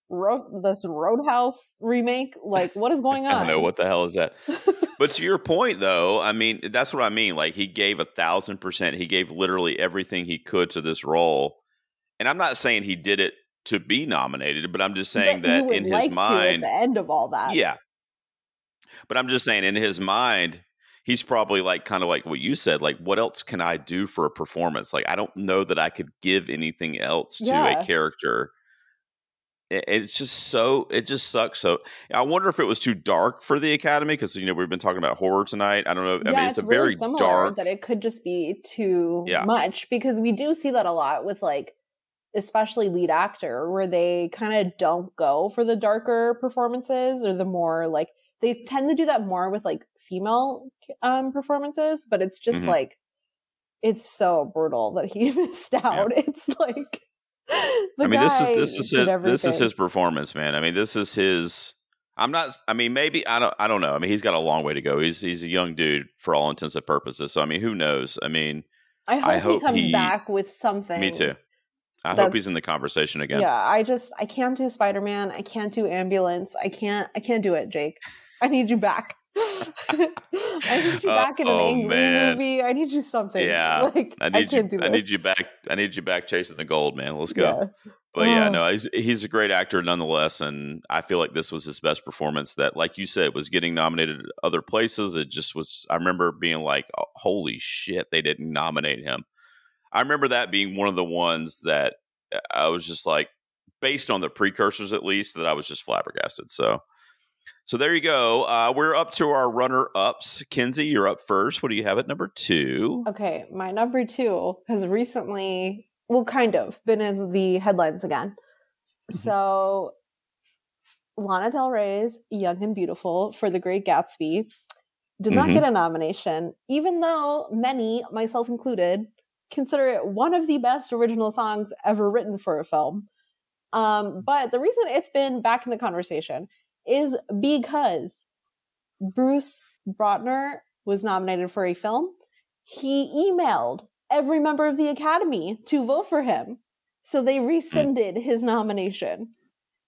ro- this Roadhouse remake, like, what is going on? I don't know. What the hell is that? But to your point, though, I mean, that's what I mean. Like, he gave a thousand percent. He gave literally everything he could to this role. And I'm not saying he did it to be nominated, but I'm just saying that, that in his like mind. At the end of all that. Yeah. But I'm just saying, in his mind, he's probably like kind of like what you said, like, what else can I do for a performance? Like, I don't know that I could give anything else to yeah. a character. It, it's just so it just sucks. So I wonder if it was too dark for the Academy, because, you know, we've been talking about horror tonight. I don't know. Yeah, I mean, it's, it's a really very dark that it could just be too yeah. much, because we do see that a lot with like especially lead actor, where they kind of don't go for the darker performances, or the more like they tend to do that more with like female um, performances, but it's just mm-hmm. like, it's so brutal that he missed out. Yeah. It's like, I mean, this is this is his, this is his performance, man. I mean, this is his. I'm not. I mean, maybe I don't. I don't know. I mean, he's got a long way to go. He's he's a young dude for all intents and purposes. So I mean, who knows? I mean, I hope, I hope he comes he, back with something. Me too. I hope he's in the conversation again. Yeah, I just I can't do Spider-Man. I can't do Ambulance. I can't I can't do it, Jake. I need you back. I need you back uh, in an oh, angry man. movie. I need you something. Yeah, like, I, need I you, can't do this. I need you back. I need you back chasing the gold, man. Let's go. Yeah. But yeah, no, he's he's a great actor nonetheless, and I feel like this was his best performance. That, like you said, was getting nominated at other places. It just was. I remember being like, oh, "Holy shit, they didn't nominate him." I remember that being one of the ones that I was just like, based on the precursors at least, that I was just flabbergasted. So, so there you go. Uh, we're up to our runner ups. Kenzie, you're up first. What do you have at number two? Okay, my number two has recently. Well, kind of. Been in the headlines again. So, Lana Del Rey's Young and Beautiful for The Great Gatsby did mm-hmm. not get a nomination, even though many, myself included, consider it one of the best original songs ever written for a film. Um, but the reason it's been back in the conversation is because Bruce Brotner was nominated for a film. He emailed every member of the Academy to vote for him. So they rescinded his nomination.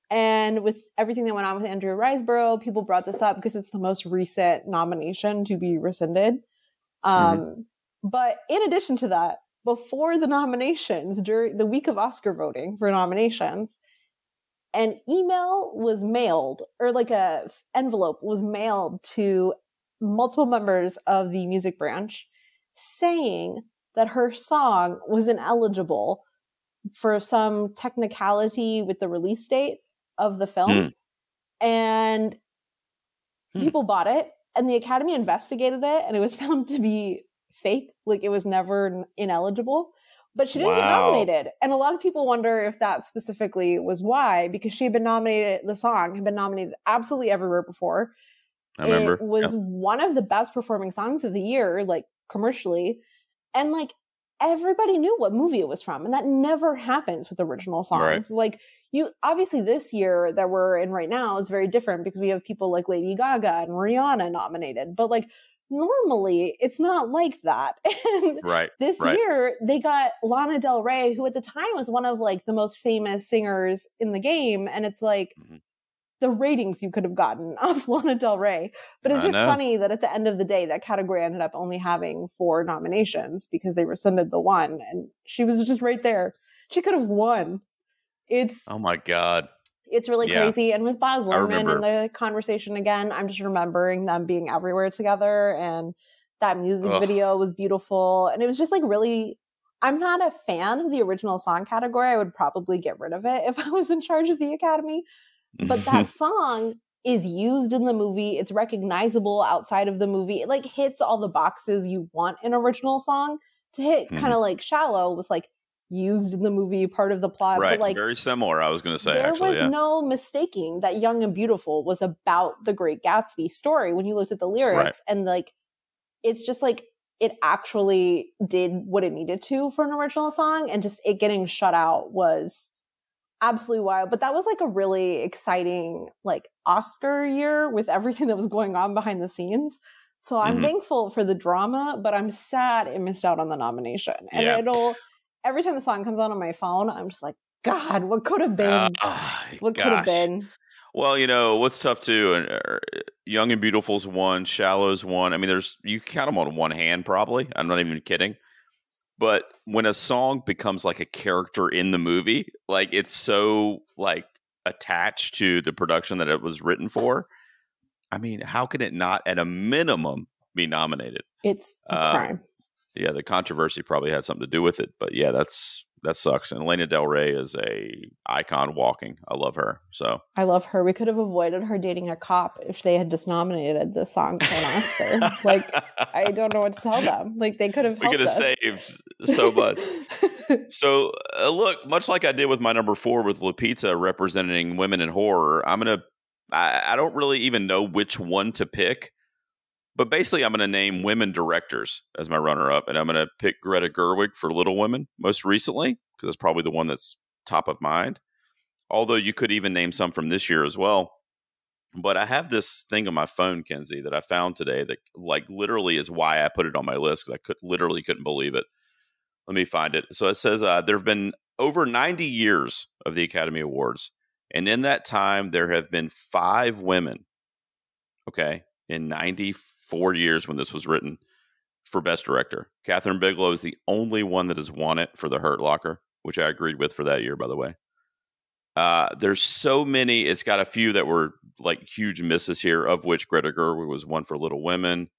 And with everything that went on with Andrea Riseborough, people brought this up because it's the most recent nomination to be rescinded. Um, mm-hmm. But in addition to that, before the nominations, during the week of Oscar voting for nominations, an email was mailed, or like a envelope was mailed to multiple members of the music branch saying that her song was ineligible for some technicality with the release date of the film. Mm. And mm. people bought it, and the Academy investigated it, and it was found to be fake. Like, it was never ineligible, but she didn't wow. get nominated. And a lot of people wonder if that specifically was why, because she had been nominated, the song had been nominated absolutely everywhere before. I remember. It was yeah. one of the best performing songs of the year, like commercially. And, like, everybody knew what movie it was from. And that never happens with original songs. Right. Like, you obviously, this year that we're in right now is very different because we have people like Lady Gaga and Rihanna nominated. But, like, normally, it's not like that. And right. this right. year, they got Lana Del Rey, who at the time was one of, like, the most famous singers in the game. And it's like mm-hmm. the ratings you could have gotten off Lana Del Rey. But it's I just know. funny that at the end of the day, that category ended up only having four nominations because they rescinded the one, and she was just right there. She could have won. It's oh my God. It's really yeah. crazy. And with Baz Luhrmann in the conversation again, I'm just remembering them being everywhere together, and that music Ugh. video was beautiful. And it was just like really, I'm not a fan of the original song category. I would probably get rid of it if I was in charge of the Academy. But that song is used in the movie. It's recognizable outside of the movie. It, like, hits all the boxes you want an original song to hit. Mm-hmm. Kind of like Shallow was, like, used in the movie, part of the plot. Right, but, like, very similar, I was going to say, there actually. There was yeah. no mistaking that Young and Beautiful was about the Great Gatsby story when you looked at the lyrics. Right. And, like, it's just, like, it actually did what it needed to for an original song. And just it getting shut out was absolutely wild. But that was, like, a really exciting, like, Oscar year with everything that was going on behind the scenes. So I'm mm-hmm. thankful for the drama, but I'm sad it missed out on the nomination. And yeah. it'll every time the song comes on on my phone, I'm just like, God, what could have been? Uh, what could have been? Well, you know what's tough too, and uh, Young and Beautiful's one, Shallow's one. I mean, there's you count them on one hand probably. I'm not even kidding. But when a song becomes like a character in the movie, like, it's so, like, attached to the production that it was written for. I mean, how can it not, at a minimum, be nominated? It's a crime. Uh, yeah, the controversy probably had something to do with it. But yeah, that's that sucks. And Lana Del Rey is a icon walking. I love her. So I love her. We could have avoided her dating a cop if they had just nominated this song for an Oscar. Like, I don't know what to tell them. Like, they could have helped We could have us. saved so much. So uh, look, much like I did with my number four with Lupita representing women in horror, I'm going to I don't really even know which one to pick. But basically, I'm going to name women directors as my runner-up, and I'm going to pick Greta Gerwig for Little Women most recently, because that's probably the one that's top of mind. Although you could even name some from this year as well. But I have this thing on my phone, Kenzie, that I found today that, like, literally is why I put it on my list, because I could literally couldn't believe it. Let me find it. So it says uh, there have been over ninety years of the Academy Awards, and in that time, there have been five women. Okay. in ninety-four years when this was written for Best Director. Catherine Bigelow is the only one that has won it for The Hurt Locker, which I agreed with for that year, by the way. Uh, there's so many. It's got a few that were like huge misses here, of which Greta Gerwig was one for Little Women.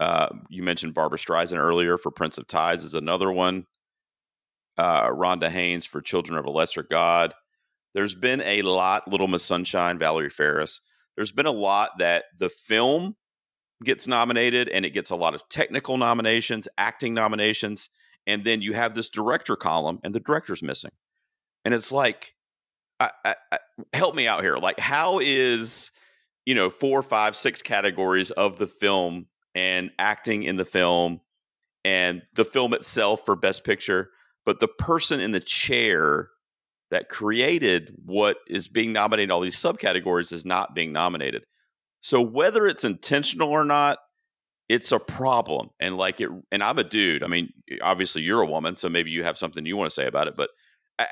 Uh, you mentioned Barbra Streisand earlier for Prince of Tides is another one. Uh, Rhonda Haynes for Children of a Lesser God. There's been a lot. Little Miss Sunshine, Valerie Ferris. There's been a lot that the film gets nominated, and it gets a lot of technical nominations, acting nominations, and then you have this director column, and the director's missing. And it's like, I, I, I, help me out here. Like, how is, you know, four, five, six categories of the film and acting in the film and the film itself for Best Picture, but the person in the chair that created what is being nominated, all these subcategories, is not being nominated. So whether it's intentional or not, it's a problem. And like it, and I'm a dude. I mean, obviously you're a woman, so maybe you have something you want to say about it. But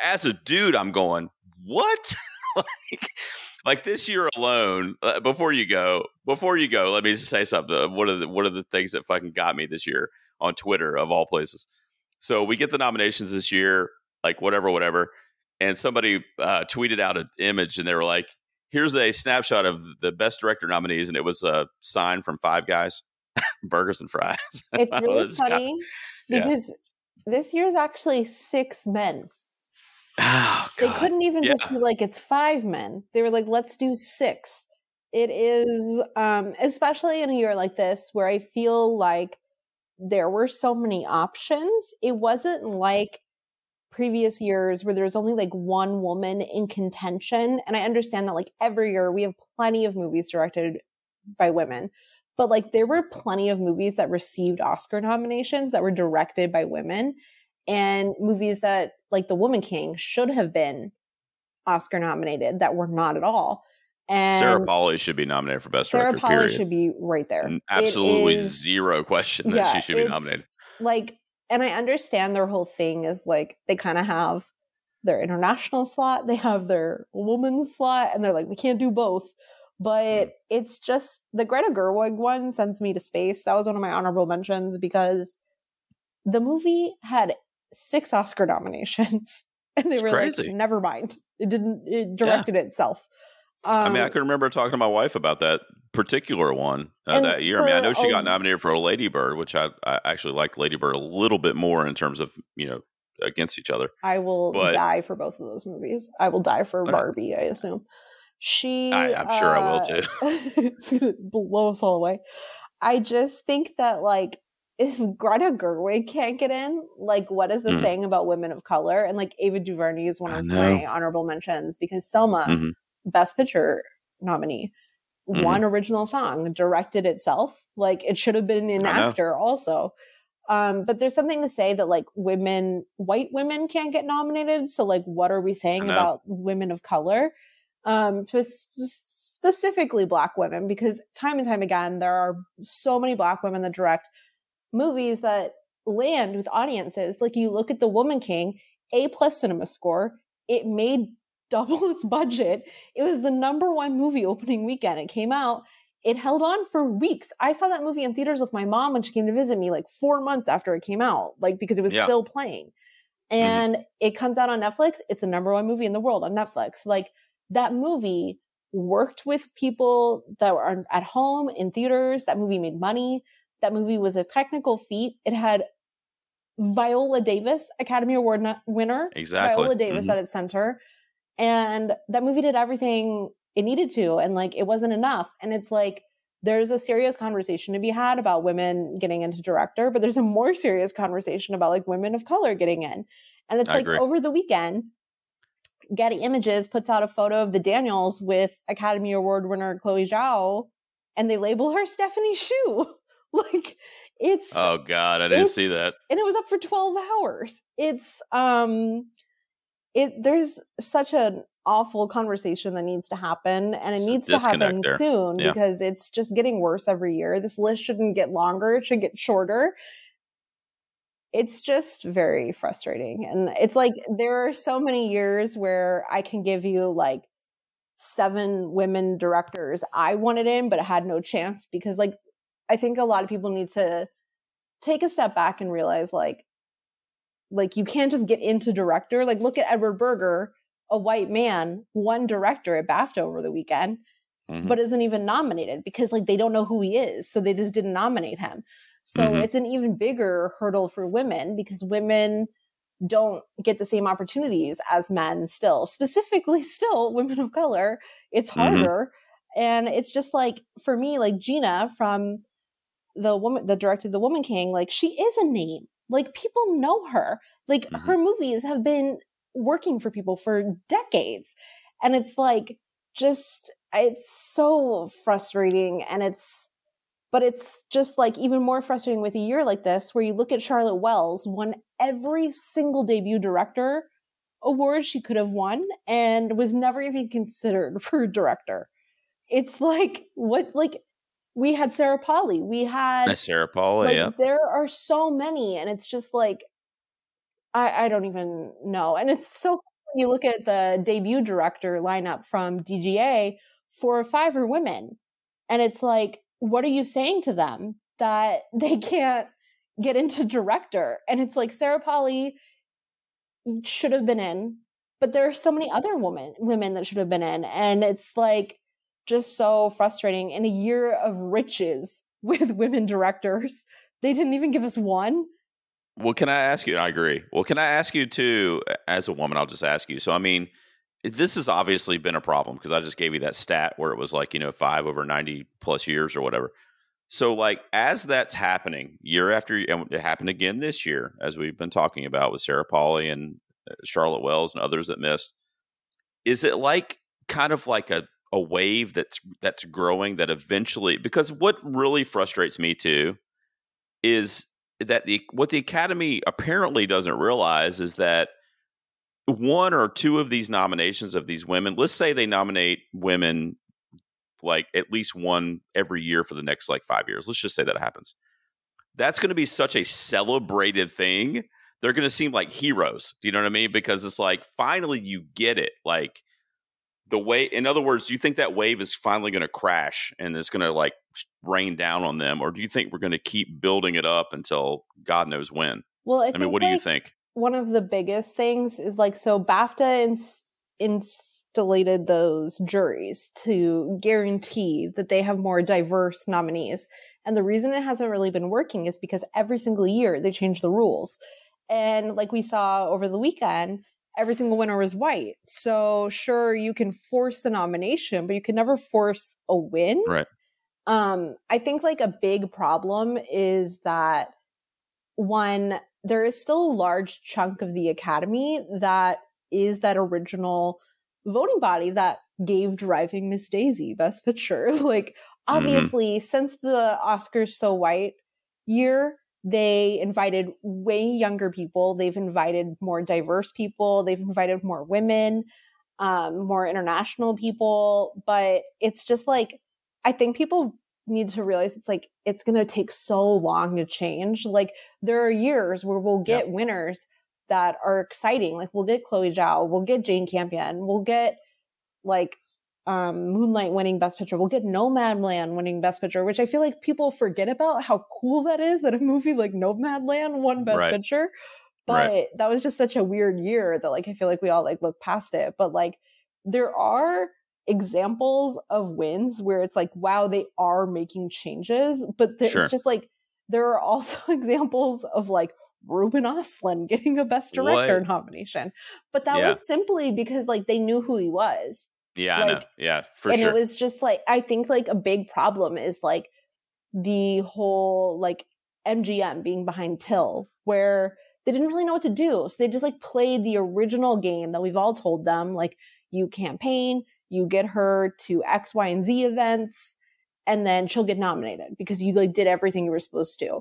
as a dude, I'm going, what? like, like this year alone. Uh, before you go, before you go, let me just say something. One of the one of the things that fucking got me this year on Twitter, of all places. So we get the nominations this year, like whatever, whatever. And somebody uh, tweeted out an image, and they were like, here's a snapshot of the Best Director nominees. And it was a sign from Five Guys, burgers and fries. It's really funny guy. because yeah. This year's actually six men. Oh, God. They couldn't even yeah. just be like, it's five men. They were like, let's do six. It is, um, especially in a year like this, where I feel like there were so many options. It wasn't like previous years where there's only like one woman in contention. And I understand that like every year we have plenty of movies directed by women, but like there were plenty of movies that received Oscar nominations that were directed by women, and movies that like The Woman King should have been Oscar nominated that were not at all. And Sarah Polley should be nominated for Best Director. Sarah Polley should be right there. And absolutely is, zero question that yeah, she should be nominated. Like, and I understand their whole thing is like they kind of have their international slot, they have their woman's slot, and they're like, we can't do both. But mm. it's just the Greta Gerwig one sends me to space. That was one of my honorable mentions because the movie had six Oscar nominations, and they it's were crazy. like, never mind. It didn't. It directed yeah. itself. Um, I mean, I can remember talking to my wife about that particular one uh, that year. I mean, I know she got nominated for Lady Bird, which I, I actually like Lady Bird a little bit more in terms of, you know, against each other. I will but, die for both of those movies. I will die for okay. Barbie, I assume. She, I, I'm sure uh, I will too. It's going to blow us all away. I just think that, like, if Greta Gerwig can't get in, like, what is this mm-hmm. saying about women of color? And, like, Ava DuVernay is one of my honorable mentions because Selma, mm-hmm. Best Picture nominee, mm-hmm. one original song, directed itself. Like, it should have been an actor also. Um, but there's something to say that like women, white women can't get nominated. So like, what are we saying about women of color? Um, specifically Black women, because time and time again, there are so many Black women that direct movies that land with audiences. Like you look at The Woman King, A plus cinema score, it made double its budget. It was the number one movie opening weekend. It came out. It held on for weeks. I saw that movie in theaters with my mom when she came to visit me like four months after it came out, like because it was yeah. still playing. And mm-hmm. it comes out on Netflix. It's the number one movie in the world on Netflix. Like that movie worked with people that were at home in theaters. That movie made money. That movie was a technical feat. It had Viola Davis, Academy Award no- winner. Exactly. Viola Davis mm-hmm. at its center. And that movie did everything it needed to. And like, it wasn't enough. And it's like, there's a serious conversation to be had about women getting into director, but there's a more serious conversation about like women of color getting in. And it's I like agree. Over the weekend, Getty Images puts out a photo of the Daniels with Academy Award winner Chloe Zhao, and they label her Stephanie Hsu. Like it's, oh God, I didn't see that. And it was up for twelve hours. It's, um, It there's such an awful conversation that needs to happen, and it so needs to happen there. soon yeah. because it's just getting worse every year. This list shouldn't get longer. It should get shorter. It's just very frustrating. And it's like there are so many years where I can give you like seven women directors I wanted in, but it had no chance because, like, I think a lot of people need to take a step back and realize, like, like you can't just get into director. Like, look at Edward Berger, a white man, won director at BAFTA over the weekend, mm-hmm. but isn't even nominated because, like, they don't know who he is. So they just didn't nominate him. So mm-hmm. it's an even bigger hurdle for women because women don't get the same opportunities as men still, specifically still women of color. It's harder. Mm-hmm. And it's just like, for me, like Gina from the woman that directed The Woman King, like she is a name. Like people know her, like mm-hmm. her movies have been working for people for decades. And it's like, just, it's so frustrating. And it's, but it's just like even more frustrating with a year like this, where you look at Charlotte Wells, won every single debut director award she could have won and was never even considered for director. It's like, what, like we had Sarah Polley, we had Sarah Polley, like, yeah. There are so many. And it's just like, I, I don't even know. And it's so funny when you look at the debut director lineup from D G A, four or five are women. And it's like, what are you saying to them that they can't get into director? And it's like Sarah Polley should have been in, but there are so many other women, women that should have been in. And it's like just so frustrating in a year of riches with women directors. They didn't even give us one. Well, can I ask you? I agree. Well, can I ask you too, as a woman, I'll just ask you. So, I mean, this has obviously been a problem because I just gave you that stat where it was like, you know, five over ninety plus years or whatever. So like as that's happening year after year, and it happened again this year, as we've been talking about with Sarah Polley and Charlotte Wells and others that missed, is it like kind of like a, a wave that's that's growing that eventually, because what really frustrates me too is that the what the Academy apparently doesn't realize is that one or two of these nominations of these women, let's say they nominate women like at least one every year for the next like five years. Let's just say that happens. That's going to be such a celebrated thing. They're going to seem like heroes. Do you know what I mean? Because it's like, finally you get it. Like the way, in other words, do you think that wave is finally going to crash and it's going to like rain down on them? Or do you think we're going to keep building it up until God knows when? Well, I, I mean, what like- do you think? One of the biggest things is like, so BAFTA ins- installated those juries to guarantee that they have more diverse nominees. And the reason it hasn't really been working is because every single year they change the rules. And like we saw over the weekend, every single winner was white. So sure, you can force a nomination, but you can never force a win. Right. Um, I think like a big problem is that one, there is still a large chunk of the Academy that is that original voting body that gave Driving Miss Daisy Best Picture. Like, obviously, mm-hmm. since the Oscars So White year, they invited way younger people. They've invited more diverse people. They've invited more women, um, more international people. But it's just like, I think people need to realize it's like it's going to take so long to change. Like there are years where we'll get yep. winners that are exciting. Like we'll get Chloe Zhao, we'll get Jane Campion, we'll get like um, Moonlight winning Best Picture, we'll get Nomadland winning Best Picture, which I feel like people forget about how cool that is that a movie like Nomadland won Best right. Picture. But right. that was just such a weird year that like I feel like we all like look past it. But like there are examples of wins where it's like, wow, they are making changes, but th- sure. it's just like there are also examples of like Ruben Östlund getting a Best Director what? nomination, but that yeah. was simply because like they knew who he was. Yeah, like, I know. Yeah, for and sure. And it was just like I think like a big problem is like the whole like M G M being behind Till, where they didn't really know what to do, so they just like played the original game that we've all told them, like you campaign. You get her to X, Y, and Z events, and then she'll get nominated because you like did everything you were supposed to.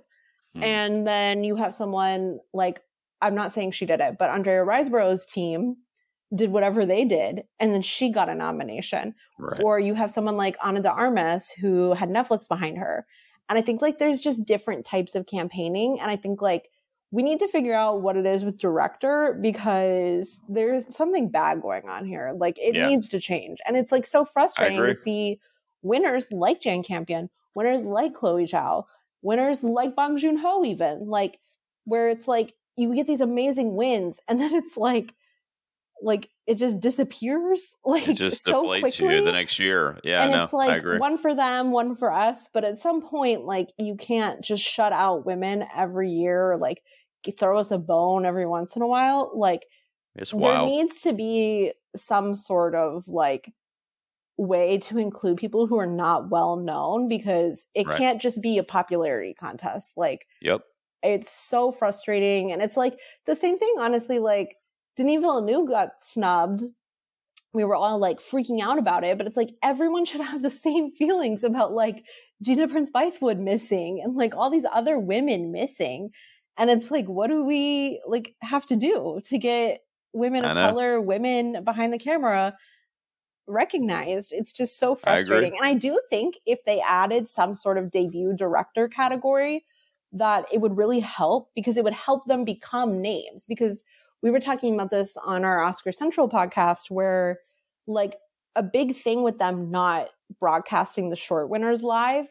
Mm. And then you have someone like, I'm not saying she did it, but Andrea Riseborough's team did whatever they did, and then she got a nomination. Right. Or you have someone like Ana de Armas who had Netflix behind her. And I think like there's just different types of campaigning. And I think like we need to figure out what it is with director, because there's something bad going on here. Like, it yeah. needs to change. And it's like so frustrating to see winners like Jane Campion, winners like Chloe Zhao, winners like Bong Joon-ho even, like, where it's like you get these amazing wins and then it's like, like it just disappears. Like it just so deflates quickly. You the next year. Yeah, and no, it's like I agree. One for them, one for us. But at some point, like, you can't just shut out women every year, or like throw us a bone every once in a while. Like, it's wild. There needs to be some sort of like way to include people who are not well known, because it right. can't just be a popularity contest. Like, yep, it's so frustrating. And it's like the same thing, honestly, like, Denis Villeneuve got snubbed. We were all like freaking out about it, but it's like everyone should have the same feelings about like Gina Prince-Bythewood missing and like all these other women missing. And it's like, what do we like have to do to get women of color, women behind the camera recognized? It's just so frustrating. I and I do think if they added some sort of debut director category, that it would really help, because it would help them become names. Because we were talking about this on our Oscar Central podcast, where like a big thing with them not broadcasting the short winners live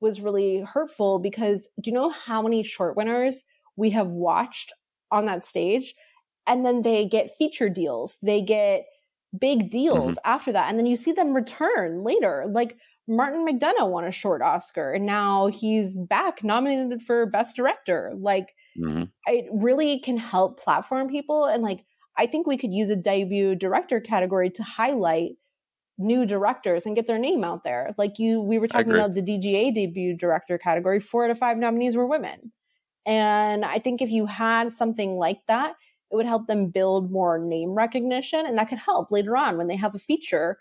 was really hurtful, because do you know how many short winners we have watched on that stage? And then they get feature deals. They get big deals mm-hmm. after that. And then you see them return later. Like Martin McDonagh won a short Oscar and now he's back nominated for Best Director. Like, mm-hmm. it really can help platform people. And like, I think we could use a debut director category to highlight new directors and get their name out there. Like you, we were talking about the D G A debut director category, four out of five nominees were women. And I think if you had something like that, it would help them build more name recognition. And that could help later on when they have a feature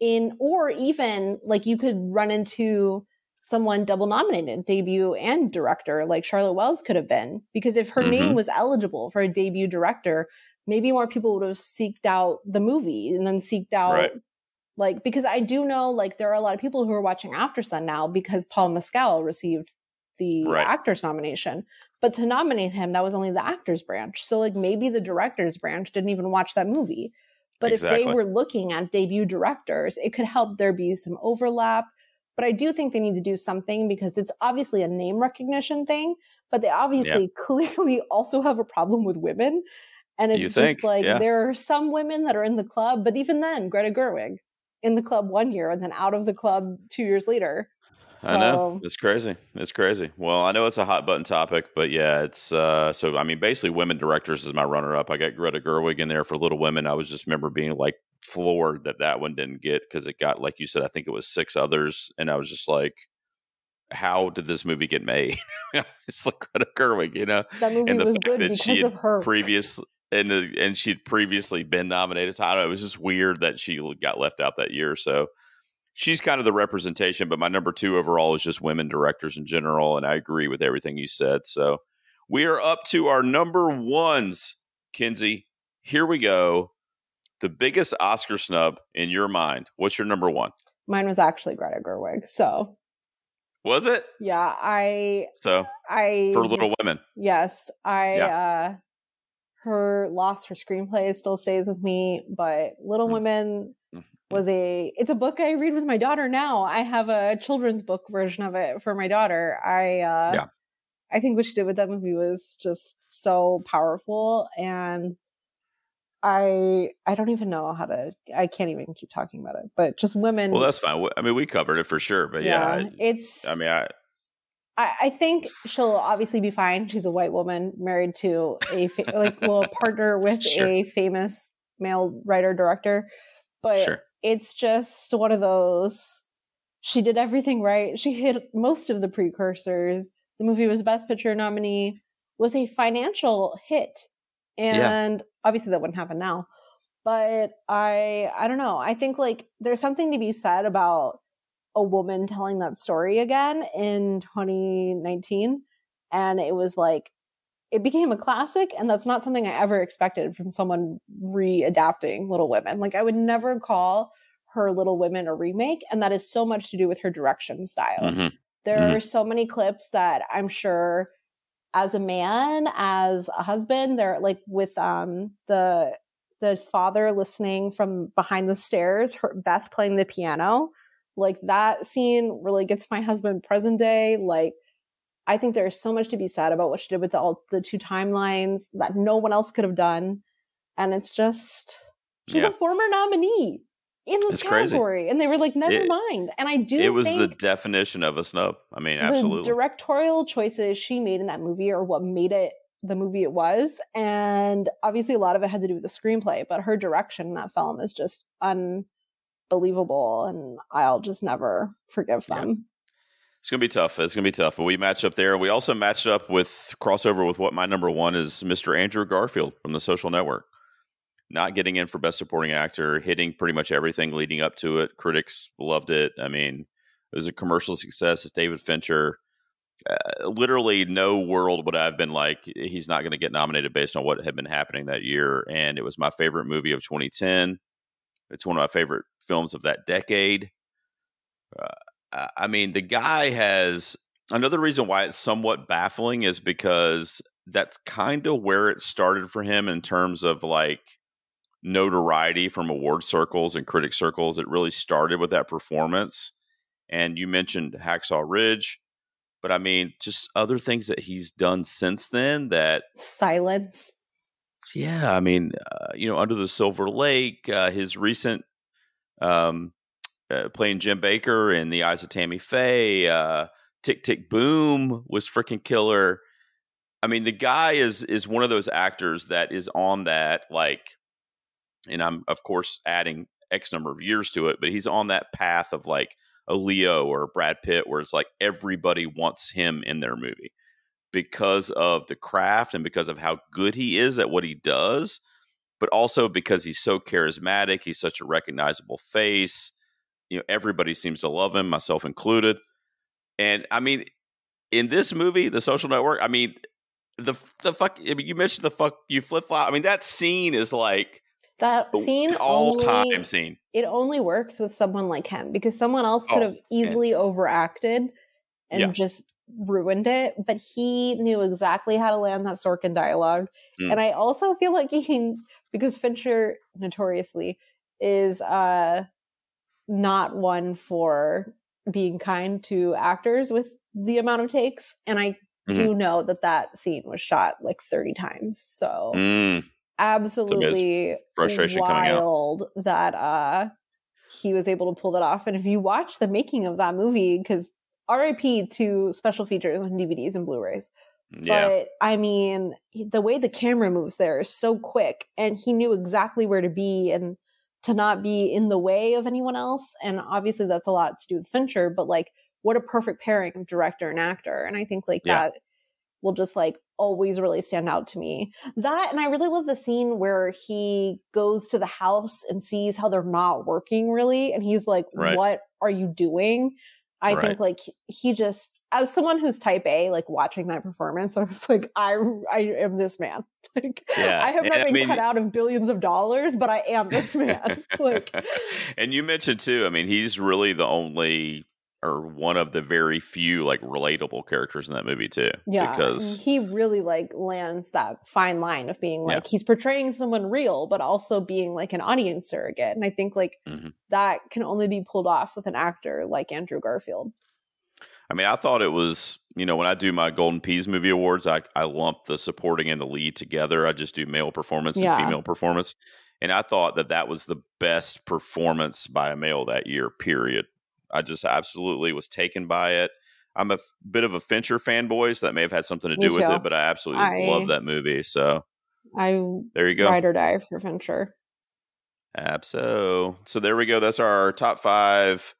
in, or even like you could run into someone double nominated, debut and director, like Charlotte Wells could have been, because if her mm-hmm. name was eligible for a debut director, maybe more people would have seeked out the movie and then seeked out right. like, because I do know like there are a lot of people who are watching After Sun now because Paul Mescal received the right. actors nomination, but to nominate him, that was only the actors branch. So like maybe the directors branch didn't even watch that movie, but exactly. if they were looking at debut directors, it could help there be some overlap. But I do think they need to do something, because it's obviously a name recognition thing, but they obviously yeah. clearly also have a problem with women. And it's you just think? Like, yeah. there are some women that are in the club, but even then, Greta Gerwig in the club one year and then out of the club two years later. So, I know. It's crazy. It's crazy. Well, I know it's a hot button topic, but yeah, it's uh, so, I mean, basically women directors is my runner up. I got Greta Gerwig in there for Little Women. I was just remember being like, floored that that one didn't get, because it got, like you said, I think it was six others, and I was just like, how did this movie get made? It's like Greta Gerwig, you know, that movie and the was fact good that because she had of her previous and the and she'd previously been nominated. So I don't know, it was just weird that she got left out that year. So she's kind of the representation, but my number two overall is just women directors in general, and I agree with everything you said. So we are up to our number ones, Kenzie. Here we go. The biggest Oscar snub in your mind. What's your number one? Mine was actually Greta Gerwig. So, was it? Yeah, I. So I for Little Women. Yes, I. Yeah. Uh, her loss for screenplay still stays with me, but Little mm. Women was a. It's a book I read with my daughter now. I have a children's book version of it for my daughter. I. Uh, yeah. I think what she did with that movie was just so powerful, and. I I don't even know how to, I can't even keep talking about it, but just women. Well, that's fine. I mean, we covered it for sure, but yeah, yeah I, it's, I mean, I, I, I think she'll obviously be fine. She's a white woman married to a, fa- like, well, partner with sure. a famous male writer director, but sure. it's just one of those, she did everything right. She hit most of the precursors. The movie was Best Picture nominee, was a financial hit. And yeah. obviously that wouldn't happen now, but I, I don't know. I think like there's something to be said about a woman telling that story again in twenty nineteen. And it was like, it became a classic, and that's not something I ever expected from someone readapting Little Women. Like I would never call her Little Women a remake. And that is so much to do with her direction style. Mm-hmm. There mm-hmm. are so many clips that I'm sure as a man, as a husband. They're like with um, the the father listening from behind the stairs, her, Beth playing the piano. Like that scene really gets my husband present day. Like, I think there's so much to be said about what she did with the, all the two timelines that no one else could have done. And it's just, she's yeah. a former nominee in this it's category. Crazy. And they were like, never it, mind. And I do It was think the definition of a snub. I mean, absolutely. The directorial choices she made in that movie are what made it the movie it was. And obviously a lot of it had to do with the screenplay, but her direction in that film is just unbelievable. And I'll just never forgive them. Yeah. It's going to be tough. It's going to be tough. But we matched up there. We also matched up with crossover with what my number one is, Mister Andrew Garfield from The Social Network. Not getting in for Best Supporting Actor, hitting pretty much everything leading up to it. Critics loved it. I mean, it was a commercial success. It's David Fincher. Uh, literally no world would I have been like, he's not going to get nominated based on what had been happening that year. And it was my favorite movie of twenty ten. It's one of my favorite films of that decade. Uh, I mean, the guy has another reason why it's somewhat baffling is because that's kind of where it started for him in terms of like notoriety from award circles and critic circles. It really started with that performance. And you mentioned Hacksaw Ridge, but I mean, just other things that he's done since then that Silence. Yeah. I mean, uh, you know, Under the Silver Lake, uh, his recent, um, Uh, playing Jim Baker in The Eyes of Tammy Faye, uh, Tick, Tick, Boom was freaking killer. I mean, the guy is is one of those actors that is on that, like, and I'm, of course, adding X number of years to it, but he's on that path of, like, a Leo or a Brad Pitt, where it's like everybody wants him in their movie because of the craft and because of how good he is at what he does, but also because he's so charismatic, he's such a recognizable face. You know, everybody seems to love him, myself included. And I mean, in this movie, The Social Network, I mean, the the fuck, I mean, you mentioned the fuck, you flip flop. I mean, that scene is like that scene, all only, time scene. It only works with someone like him because someone else could oh, have easily man. overacted and yeah. just ruined it. But he knew exactly how to land that Sorkin dialogue. Mm. And I also feel like he, because Fincher notoriously is, uh, not one for being kind to actors with the amount of takes. And I mm-hmm. do know that that scene was shot like thirty times. So mm. absolutely frustration coming out that uh, he was able to pull that off. And if you watch the making of that movie, because R I P to special features on D V Ds and Blu-rays. Yeah. But I mean, the way the camera moves there is so quick and he knew exactly where to be and to not be in the way of anyone else. And obviously that's a lot to do with Fincher, but like what a perfect pairing of director and actor. And I think like yeah. that will just like always really stand out to me. That, and I really love the scene where he goes to the house and sees how they're not working really. And he's like, right. what are you doing? I right. think like he just, as someone who's type A, like watching that performance, I was like, I, I am this man. Like, yeah. I have not been I mean, cut out of billions of dollars, but I am this man. Like, and you mentioned too, I mean, he's really the only or one of the very few like relatable characters in that movie too. Yeah, because he really like lands that fine line of being like yeah. he's portraying someone real, but also being like an audience surrogate. And I think like mm-hmm. that can only be pulled off with an actor like Andrew Garfield. I mean, I thought it was, you know, when I do my Golden Peas movie awards, I, I lump the supporting and the lead together. I just do male performance yeah. and female performance. And I thought that that was the best performance by a male that year, period. I just absolutely was taken by it. I'm a f- bit of a Fincher fanboy, so that may have had something to do Me with too. it, but I absolutely I, love that movie. So I there you go. Ride or die for Fincher. Abso. So there we go. That's our top five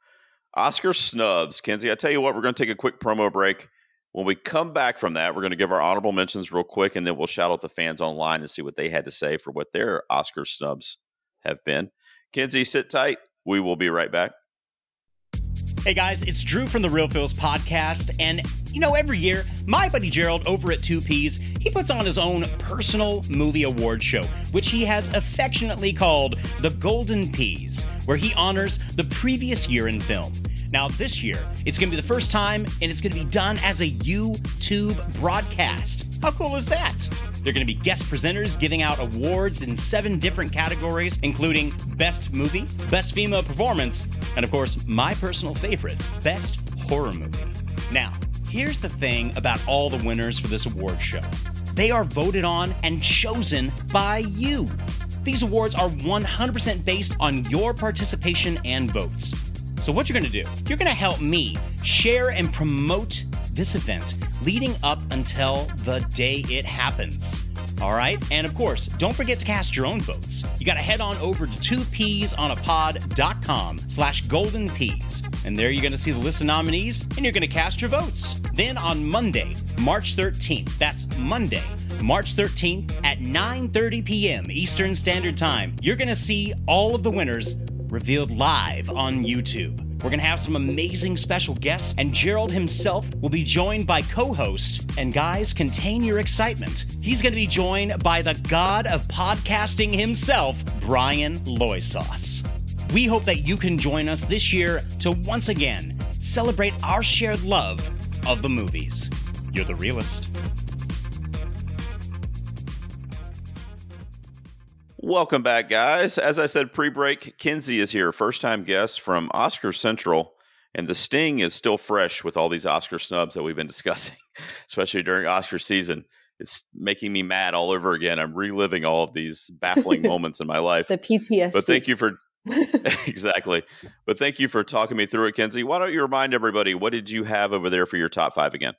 Oscar snubs. Kenzie, I tell you what, we're going to take a quick promo break. When we come back from that, we're going to give our honorable mentions real quick, and then we'll shout out the fans online and see what they had to say for what their Oscar snubs have been. Kenzie, sit tight. We will be right back. Hey guys, it's Drew from the Real Feels podcast, and you know, every year, my buddy Gerald over at two P's, he puts on his own personal movie award show, which he has affectionately called the Golden Peas, where he honors the previous year in film. Now, this year, it's going to be the first time, and it's going to be done as a YouTube broadcast. How cool is that? They're going to be guest presenters giving out awards in seven different categories, including Best Movie, Best Female Performance, and, of course, my personal favorite, Best Horror Movie. Now, here's the thing about all the winners for this award show. They are voted on and chosen by you. These awards are one hundred percent based on your participation and votes. So what you're going to do, you're going to help me share and promote this event leading up until the day it happens. All right? And of course, don't forget to cast your own votes. You got to head on over to two peas on a pod dot com slash golden peas. And there you're going to see the list of nominees, and you're going to cast your votes. Then on Monday, March thirteenth, that's Monday, March thirteenth at nine thirty p.m. Eastern Standard Time, you're going to see all of the winners revealed live on YouTube. We're going to have some amazing special guests, and Gerald himself will be joined by co-host, and guys, contain your excitement. He's going to be joined by the god of podcasting himself, Brian Loisauce. We hope that you can join us this year to once again celebrate our shared love of the movies. You're the realist. Welcome back, guys. As I said pre-break, Kenzie is here, first-time guest from Oscar Central, and the sting is still fresh with all these Oscar snubs that we've been discussing, especially during Oscar season. It's making me mad all over again. I'm reliving all of these baffling moments in my life. The P T S D. But thank you for exactly. But thank you for talking me through it, Kenzie. Why don't you remind everybody, what did you have over there for your top five again?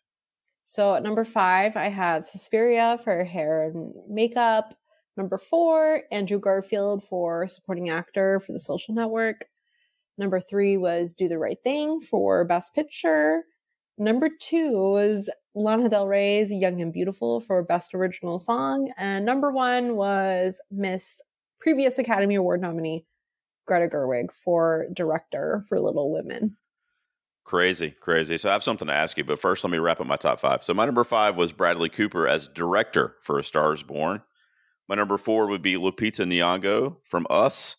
So at number five, I had Suspiria for hair and makeup. Number four, Andrew Garfield for supporting actor for The Social Network. Number three was Do the Right Thing for Best Picture. Number two was Lana Del Rey's Young and Beautiful for Best Original Song. And number one was Miss previous Academy Award nominee Greta Gerwig for Director for Little Women. Crazy, crazy. So I have something to ask you, but first let me wrap up my top five. So my number five was Bradley Cooper as director for A Star is Born. My number four would be Lupita Nyong'o from Us.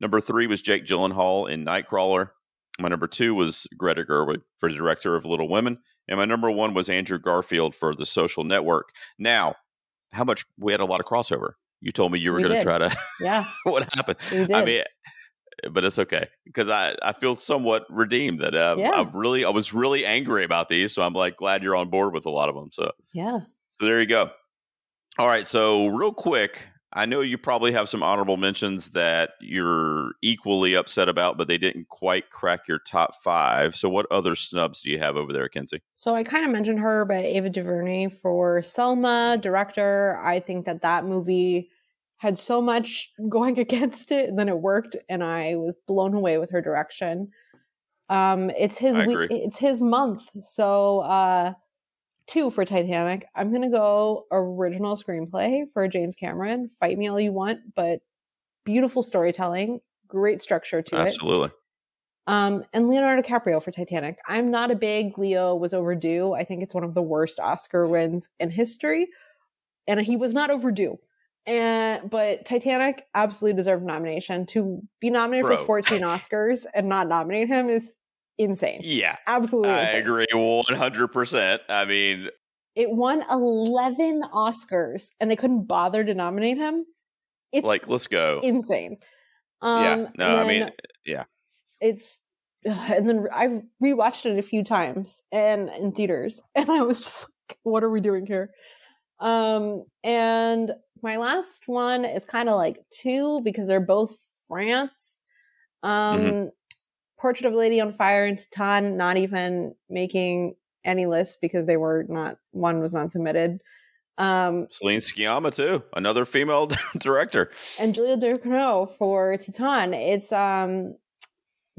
Number three was Jake Gyllenhaal in Nightcrawler. My number two was Greta Gerwig for the director of Little Women. And my number one was Andrew Garfield for The Social Network. Now, how much? We had a lot of crossover. You told me you were we going to try to. Yeah. What happened? We did. I mean, but it's okay because I, I feel somewhat redeemed that uh, yeah. I've really I was really angry about these. So I'm like glad you're on board with a lot of them. So, yeah. So there you go. All right, so real quick, I know you probably have some honorable mentions that you're equally upset about, but they didn't quite crack your top five. So what other snubs do you have over there, Kenzie? So I kind of mentioned her, but Ava DuVernay for Selma, director. I think that that movie had so much going against it, and then it worked, and I was blown away with her direction. Um, it's his week, it's his month, so... Uh, Two for Titanic. I'm going to go original screenplay for James Cameron. Fight me all you want, but beautiful storytelling. Great structure to Absolutely. It. Absolutely. Um, and Leonardo DiCaprio for Titanic. I'm not a big Leo was overdue. I think it's one of the worst Oscar wins in history. And he was not overdue. And But Titanic absolutely deserved nomination. To be nominated Bro. for fourteen Oscars and not nominate him is... insane. Yeah. Absolutely. I insane. agree one hundred percent. I mean, it won eleven Oscars and they couldn't bother to nominate him. It's like, let's go. Insane. Um, yeah. No, I mean, yeah. It's, and then I've rewatched it a few times and in theaters. And I was just like, what are we doing here? Um, and my last one is kind of like two because they're both France. Um, mm-hmm. Portrait of a Lady on Fire and Titan not even making any list because they were not, one was not submitted. Um, Celine Sciamma too, another female director. And Julia Ducournau for Titan. It's um,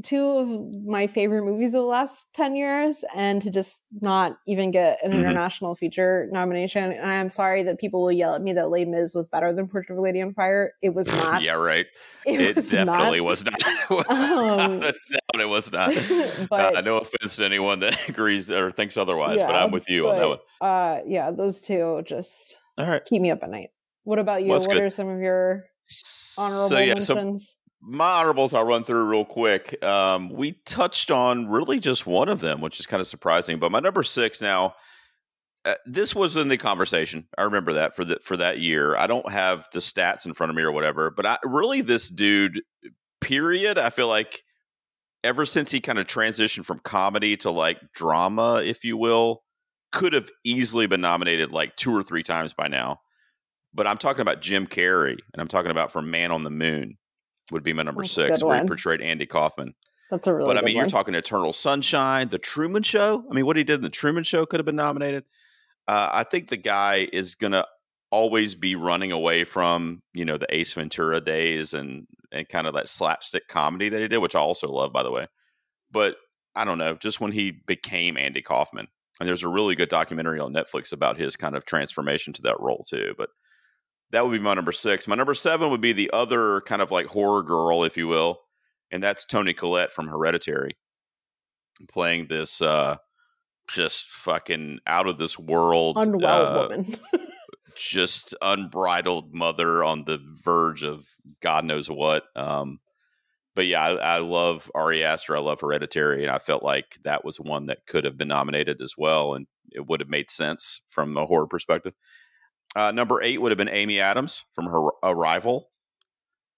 two of my favorite movies of the last ten years and to just not even get an mm-hmm. international feature nomination. And I'm sorry that people will yell at me that Les Mis was better than Portrait of a Lady on Fire. It was not. Yeah, right. It, it was definitely not. was not. um, it was not. But, uh, no offense to anyone that agrees or thinks otherwise, yeah, but I'm with you but, on that one. Uh, yeah, those two just All right. keep me up at night. What about you? Well, what good. are some of your honorable so, yeah, mentions? So my honorables I'll run through real quick. Um, we touched on really just one of them, which is kind of surprising. But my number six now, uh, this was in the conversation. I remember that for the, for that year. I don't have the stats in front of me or whatever, but I really this dude, period, I feel like ever since he kind of transitioned from comedy to like drama, if you will, could have easily been nominated like two or three times by now. But I'm talking about Jim Carrey, and I'm talking about from Man on the Moon would be my number That's six, where he portrayed Andy Kaufman. That's a really But I mean, one. You're talking Eternal Sunshine, The Truman Show. I mean, what he did in The Truman Show could have been nominated. Uh, I think the guy is going to always be running away from, you know, the Ace Ventura days and, and kind of that slapstick comedy that he did, which I also love, by the way. But I don't know, just when he became Andy Kaufman. And there's a really good documentary on Netflix about his kind of transformation to that role, too. But that would be my number six. My number seven would be the other kind of like horror girl, if you will. And that's Toni Collette from Hereditary, playing this uh, just fucking out of this world. Unwell uh, woman. Just unbridled mother on the verge of God knows what. Um, but yeah, I, I love Ari Aster. I love Hereditary. And I felt like that was one that could have been nominated as well. And it would have made sense from a horror perspective. Uh, number eight would have been Amy Adams from her Arrival.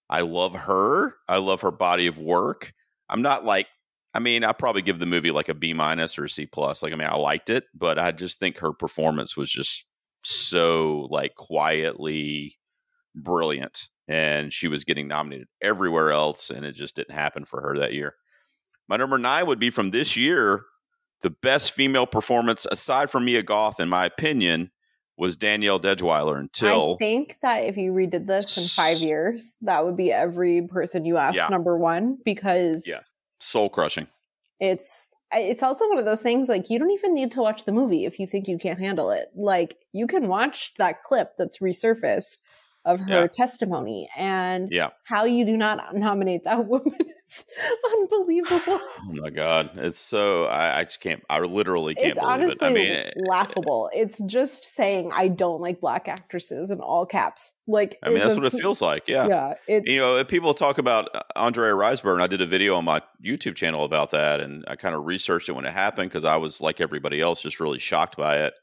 I love her. I love her body of work. I'm not like, I mean, I probably give the movie like a B minus or a C plus. Like, I mean, I liked it, but I just think her performance was just so like quietly brilliant. And she was getting nominated everywhere else. And it just didn't happen for her that year. My number nine would be from this year. The best female performance aside from Mia Goth, in my opinion, was Danielle Deadwyler until... I think that if you redid this in five years, that would be every person you asked yeah. number one, because... Yeah, soul-crushing. It's it's also one of those things, like, you don't even need to watch the movie if you think you can't handle it. Like, you can watch that clip that's resurfaced of her yeah. testimony, and yeah. how you do not nominate that woman is unbelievable. Oh my God. It's so, I, I just can't, I literally can't it's believe honestly it. I mean, it, laughable. It, it's just saying, I don't like black actresses in all caps. Like, I mean, that's what it feels like. Yeah. Yeah. It's, you know, people talk about Andrea Riseborough. I did a video on my YouTube channel about that, and I kind of researched it when it happened, because I was like everybody else, just really shocked by it.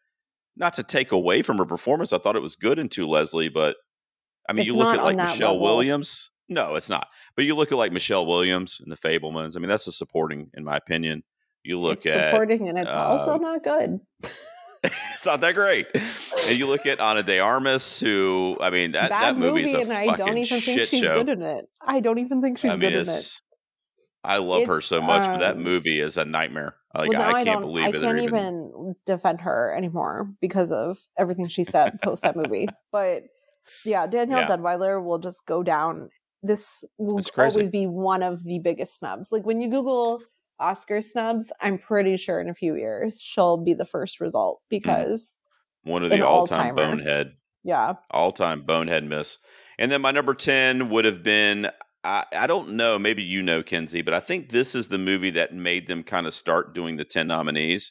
Not to take away from her performance. I thought it was good in Two Leslie, but I mean, it's you look at like Michelle level. Williams. No, it's not. But you look at like Michelle Williams and The Fabelmans. I mean, that's a supporting, in my opinion. You look it's at supporting, and it's uh, also not good. It's not that great. And you look at Ana de Armas, who, I mean, that, that movie is a and fucking I don't even shit think she's show. Good in it. I don't even think she's I mean, good in it. I love it's, her so much, um, but that movie is a nightmare. Like, well, I, I can't believe it. I can't even, even defend her anymore because of everything she said post that movie. But yeah, Danielle yeah. Deadwyler will just go down. This will always be one of the biggest snubs. Like, when you Google Oscar snubs, I'm pretty sure in a few years she'll be the first result, because mm. one of the all-time all-timer. bonehead. Yeah, all-time bonehead miss. And then my number ten would have been, I, I don't know, maybe you know, Kenzie, but I think this is the movie that made them kind of start doing the ten nominees.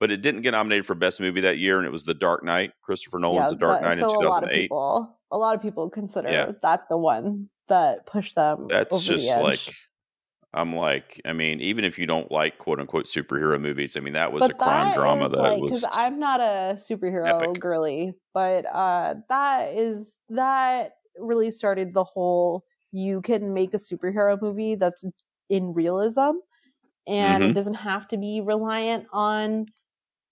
But it didn't get nominated for Best Movie that year, and it was The Dark Knight, Christopher Nolan's yeah, The Dark Knight so in two thousand eight. A lot of people, a lot of people consider yeah. that the one that pushed them That's over just the edge. Like, I'm like, I mean, even if you don't like quote-unquote superhero movies, I mean, that was but a crime that drama that like, was Because I'm not a superhero epic. girly, but uh, that is that really started the whole, you can make a superhero movie that's in realism, and mm-hmm. it doesn't have to be reliant on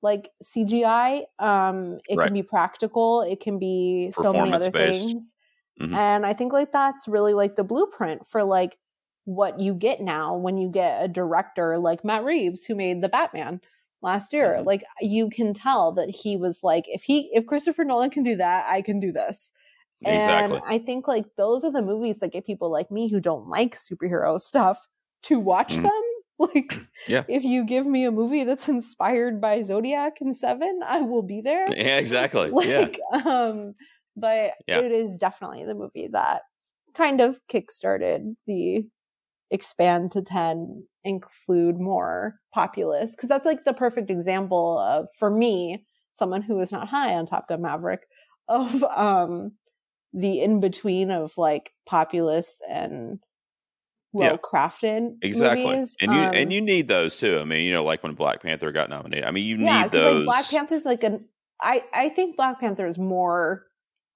like C G I, um, it right. can be practical. It can be so many other based. things. Mm-hmm. And I think like that's really like the blueprint for like what you get now when you get a director like Matt Reeves, who made The Batman last year. Mm-hmm. Like, you can tell that he was like, if he, if Christopher Nolan can do that, I can do this. Exactly. And I think like those are the movies that get people like me who don't like superhero stuff to watch mm-hmm. them. Like, yeah. if you give me a movie that's inspired by Zodiac and Seven, I will be there. Yeah, exactly. Like, yeah. Um, but yeah. it is definitely the movie that kind of kickstarted the expand to ten, include more populace. Because that's like the perfect example of, for me, someone who is not high on Top Gun Maverick, of um, the in-between of like populace and well-crafted yeah. exactly. movies. And you um, and you need those too. I mean, you know, like when Black Panther got nominated. I mean, you yeah, need those. Like Black Panther's like an. I I think Black Panther is more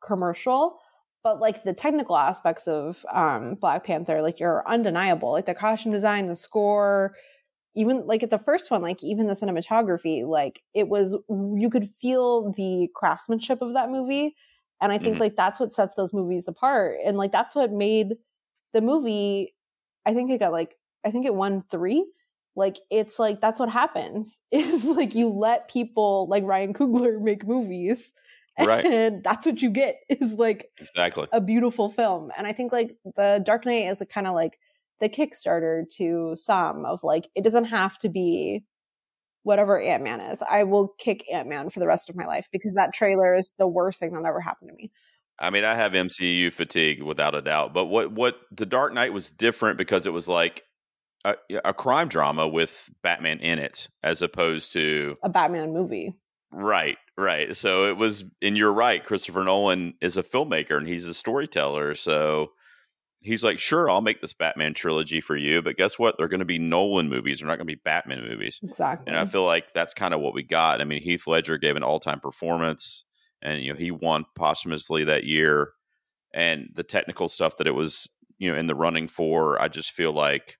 commercial, but like the technical aspects of um, Black Panther, like you're undeniable. Like the costume design, the score. Even like at the first one, like even the cinematography, like it was, you could feel the craftsmanship of that movie. And I think mm-hmm. like that's what sets those movies apart. And like that's what made the movie, I think it got like, I think it won three. Like it's like, that's what happens is like you let people like Ryan Coogler make movies. Right. And that's what you get is like exactly a beautiful film. And I think like The Dark Knight is the kind of like, the Kickstarter to some of like, it doesn't have to be whatever Ant-Man is. I will kick Ant-Man for the rest of my life because that trailer is the worst thing that'll ever happen to me. I mean, I have M C U fatigue without a doubt, but what, what The Dark Knight was different because it was like a, a crime drama with Batman in it, as opposed to a Batman movie. Right. Right. So it was, and you're right. Christopher Nolan is a filmmaker and he's a storyteller. So he's like, sure, I'll make this Batman trilogy for you, but guess what? They're going to be Nolan movies. They're not going to be Batman movies. Exactly. And I feel like that's kind of what we got. I mean, Heath Ledger gave an all-time performance, and you know he won posthumously that year. And the technical stuff that it was, you know, in the running for, I just feel like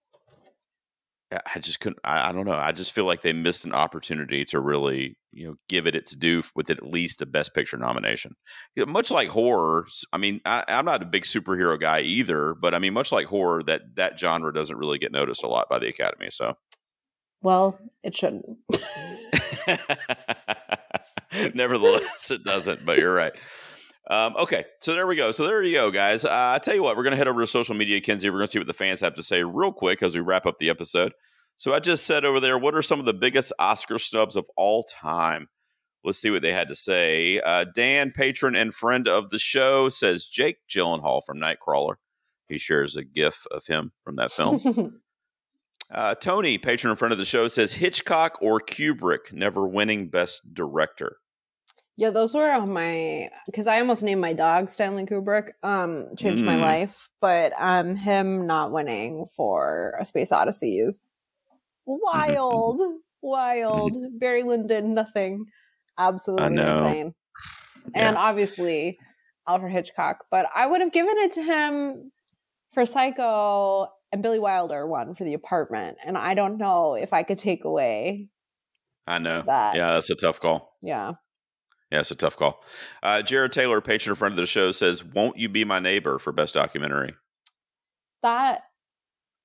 I just couldn't. I, I don't know. I just feel like they missed an opportunity to really, you know, give it its due with at least a Best Picture nomination. You know, much like horror, I mean, I, I'm not a big superhero guy either, but I mean, much like horror, that that genre doesn't really get noticed a lot by the Academy. So, well, it shouldn't. Nevertheless, it doesn't. But you're right. Um, okay, so there we go. So there you go, guys. Uh, I tell you what, we're gonna head over to social media, Kenzie. We're gonna see what the fans have to say real quick as we wrap up the episode. So I just said over there, what are some of the biggest Oscar snubs of all time? Let's see what they had to say. Uh, Dan, patron and friend of the show, says Jake Gyllenhaal from Nightcrawler. He shares a gif of him from that film. uh, Tony, patron and friend of the show, says Hitchcock or Kubrick, never winning Best Director. Yeah, those were on my, because I almost named my dog Stanley Kubrick, um, changed mm. my life. But um, him not winning for A Space Odyssey is wild, wild. Barry Lyndon, nothing. Absolutely insane. Yeah. And obviously Alfred Hitchcock. But I would have given it to him for Psycho, and Billy Wilder won for The Apartment. And I don't know if I could take away I know. that. Yeah, that's a tough call. Yeah. Yeah, it's a tough call. Uh, Jared Taylor, patron friend of the show, says, Won't You Be My Neighbor for Best Documentary? That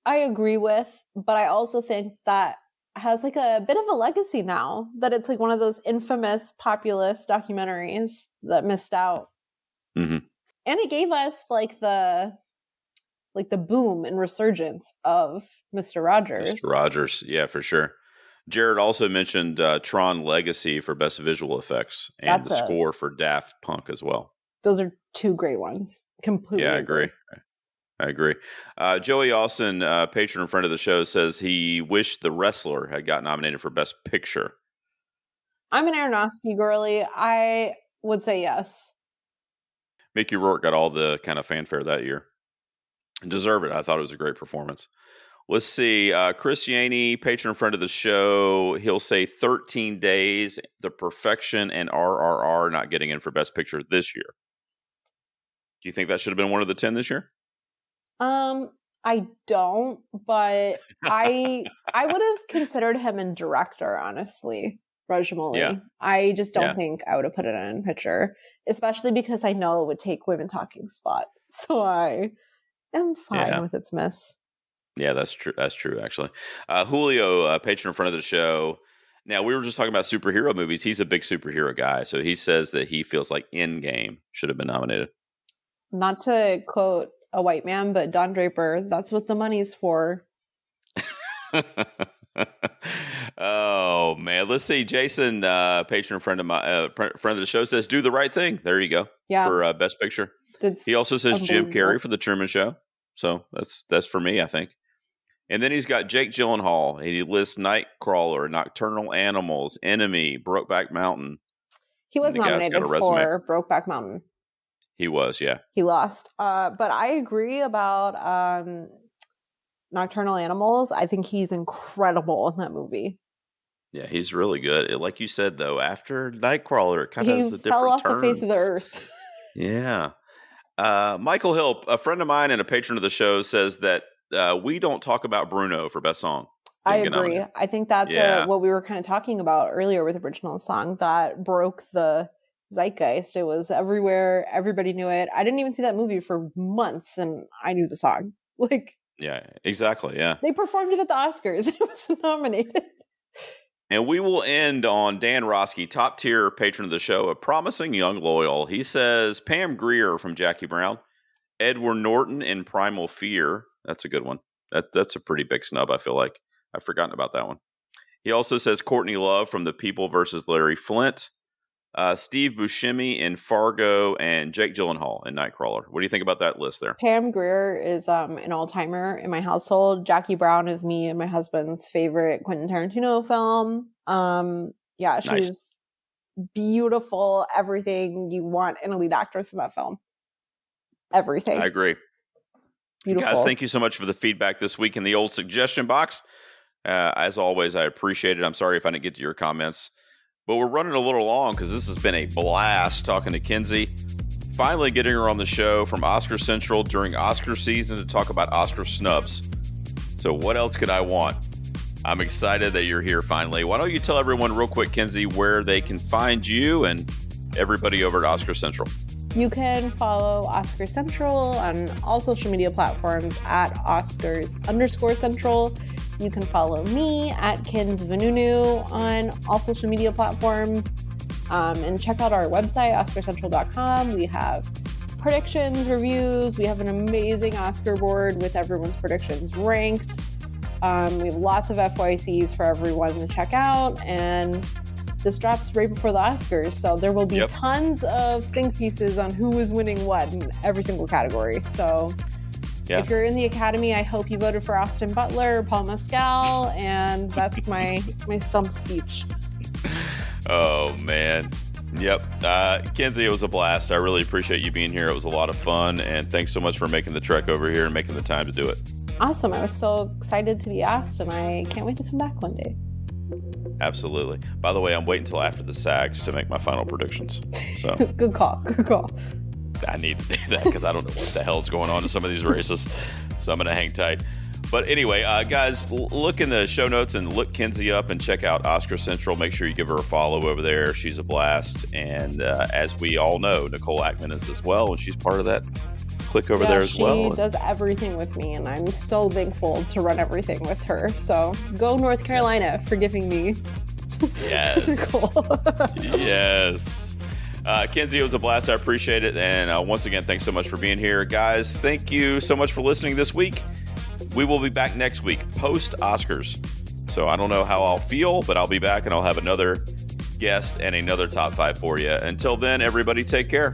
I agree with, but I also think that has like a bit of a legacy now, that it's like one of those infamous populist documentaries that missed out. Mm-hmm. And it gave us like the like the boom and resurgence of Mister Rogers. Mister Rogers, yeah, for sure. Jared also mentioned uh, Tron Legacy for Best Visual Effects, and That's the it. score for Daft Punk as well. Those are two great ones. Completely. Yeah, I agree. I agree. Uh, Joey Austin, uh, patron and friend of the show, says he wished The Wrestler had got nominated for Best Picture. I'm an Aronofsky girly. I would say yes. Mickey Rourke got all the kind of fanfare that year. Deserve it. I thought it was a great performance. Let's see. Uh, Chris Yaney, patron friend of the show, he'll say thirteen Days, The Perfection, and R R R not getting in for Best Picture this year. Do you think that should have been one of the ten this year? Um, I don't, but I I would have considered him in director, honestly, Rajamouli. Yeah. I just don't yeah. think I would have put it in picture, especially because I know it would take Women Talking spot. So I am fine yeah. with its miss. Yeah, that's true. That's true, actually. Uh, Julio, uh, patron in front of the show. Now, we were just talking about superhero movies. He's a big superhero guy. So he says that he feels like Endgame should have been nominated. Not to quote a white man, but Don Draper, that's what the money's for. Oh, man. Let's see. Jason, uh, patron friend of my uh, friend of the show, says Do the Right Thing. There you go. Yeah. For uh, Best Picture. It's he also says Jim Carrey for The Truman Show. So that's that's for me, I think. And then he's got Jake Gyllenhaal, and he lists Nightcrawler, Nocturnal Animals, Enemy, Brokeback Mountain. He was nominated for Brokeback Mountain. He was, yeah. He lost. Uh, but I agree about um, Nocturnal Animals. I think he's incredible in that movie. Yeah, he's really good. Like you said, though, after Nightcrawler, it kind of has a different turn. He fell off the face of the earth. Yeah. Uh, Michael Hill, a friend of mine and a patron of the show, says that uh, we don't talk about Bruno for best song. I agree. I think that's yeah. a, what we were kind of talking about earlier with original song that broke the zeitgeist. It was everywhere. Everybody knew it. I didn't even see that movie for months, and I knew the song. Like, yeah, exactly. Yeah. They performed it at the Oscars. It was nominated. And we will end on Dan Roski, top tier patron of the show, a promising young loyal. He says, Pam Grier from Jackie Brown, Edward Norton in Primal Fear. That's a good one. That That's a pretty big snub, I feel like. I've forgotten about that one. He also says Courtney Love from The People versus Larry Flint, uh, Steve Buscemi in Fargo, and Jake Gyllenhaal in Nightcrawler. What do you think about that list there? Pam Grier is um, an all-timer in my household. Jackie Brown is me and my husband's favorite Quentin Tarantino film. Um, yeah, she's nice. Beautiful. Everything you want in a lead actress in that film. Everything. I agree. Beautiful. Guys, thank you so much for the feedback this week in the old suggestion box. Uh, as always, I appreciate it. I'm sorry if I didn't get to your comments. But we're running a little long because this has been a blast talking to Kenzie. Finally getting her on the show from Oscar Central during Oscar season to talk about Oscar snubs. So what else could I want? I'm excited that you're here finally. Why don't you tell everyone real quick, Kenzie, where they can find you and everybody over at Oscar Central? You can follow Oscar Central on all social media platforms at Oscars underscore Central. You can follow me at Kenzie Vanunu on all social media platforms. Um, and check out our website, oscar central dot com. We have predictions, reviews. We have an amazing Oscar board with everyone's predictions ranked. Um, we have lots of F Y Cs for everyone to check out. And this drops right before the Oscars. So there will be yep. tons of think pieces on who is winning what in every single category. So... Yeah. If you're in the Academy, I hope you voted for Austin Butler, Paul Mescal, and that's my my stump speech. Oh, man. Yep. Uh, Kenzie, it was a blast. I really appreciate you being here. It was a lot of fun, and thanks so much for making the trek over here and making the time to do it. Awesome. I was so excited to be asked, and I can't wait to come back one day. Absolutely. By the way, I'm waiting until after the SAGs to make my final predictions. So Good call. Good call. I need to do that because I don't know what the hell's going on in some of these races. So I'm going to hang tight. But anyway, uh, guys, l- look in the show notes and look Kenzie up and check out Oscar Central. Make sure you give her a follow over there. She's a blast. And uh, as we all know, Nicole Ackman is as well. And she's part of that click over yeah, there as she well. She does everything with me. And I'm so thankful to run everything with her. So go North Carolina for giving me. Yes. Nicole. Yes. Uh, Kenzie, it was a blast. I appreciate it. And uh, once again, thanks so much for being here. Guys, thank you so much for listening this week. We will be back next week, post-Oscars. So I don't know how I'll feel, but I'll be back and I'll have another guest and another top five for you. Until then, everybody, take care.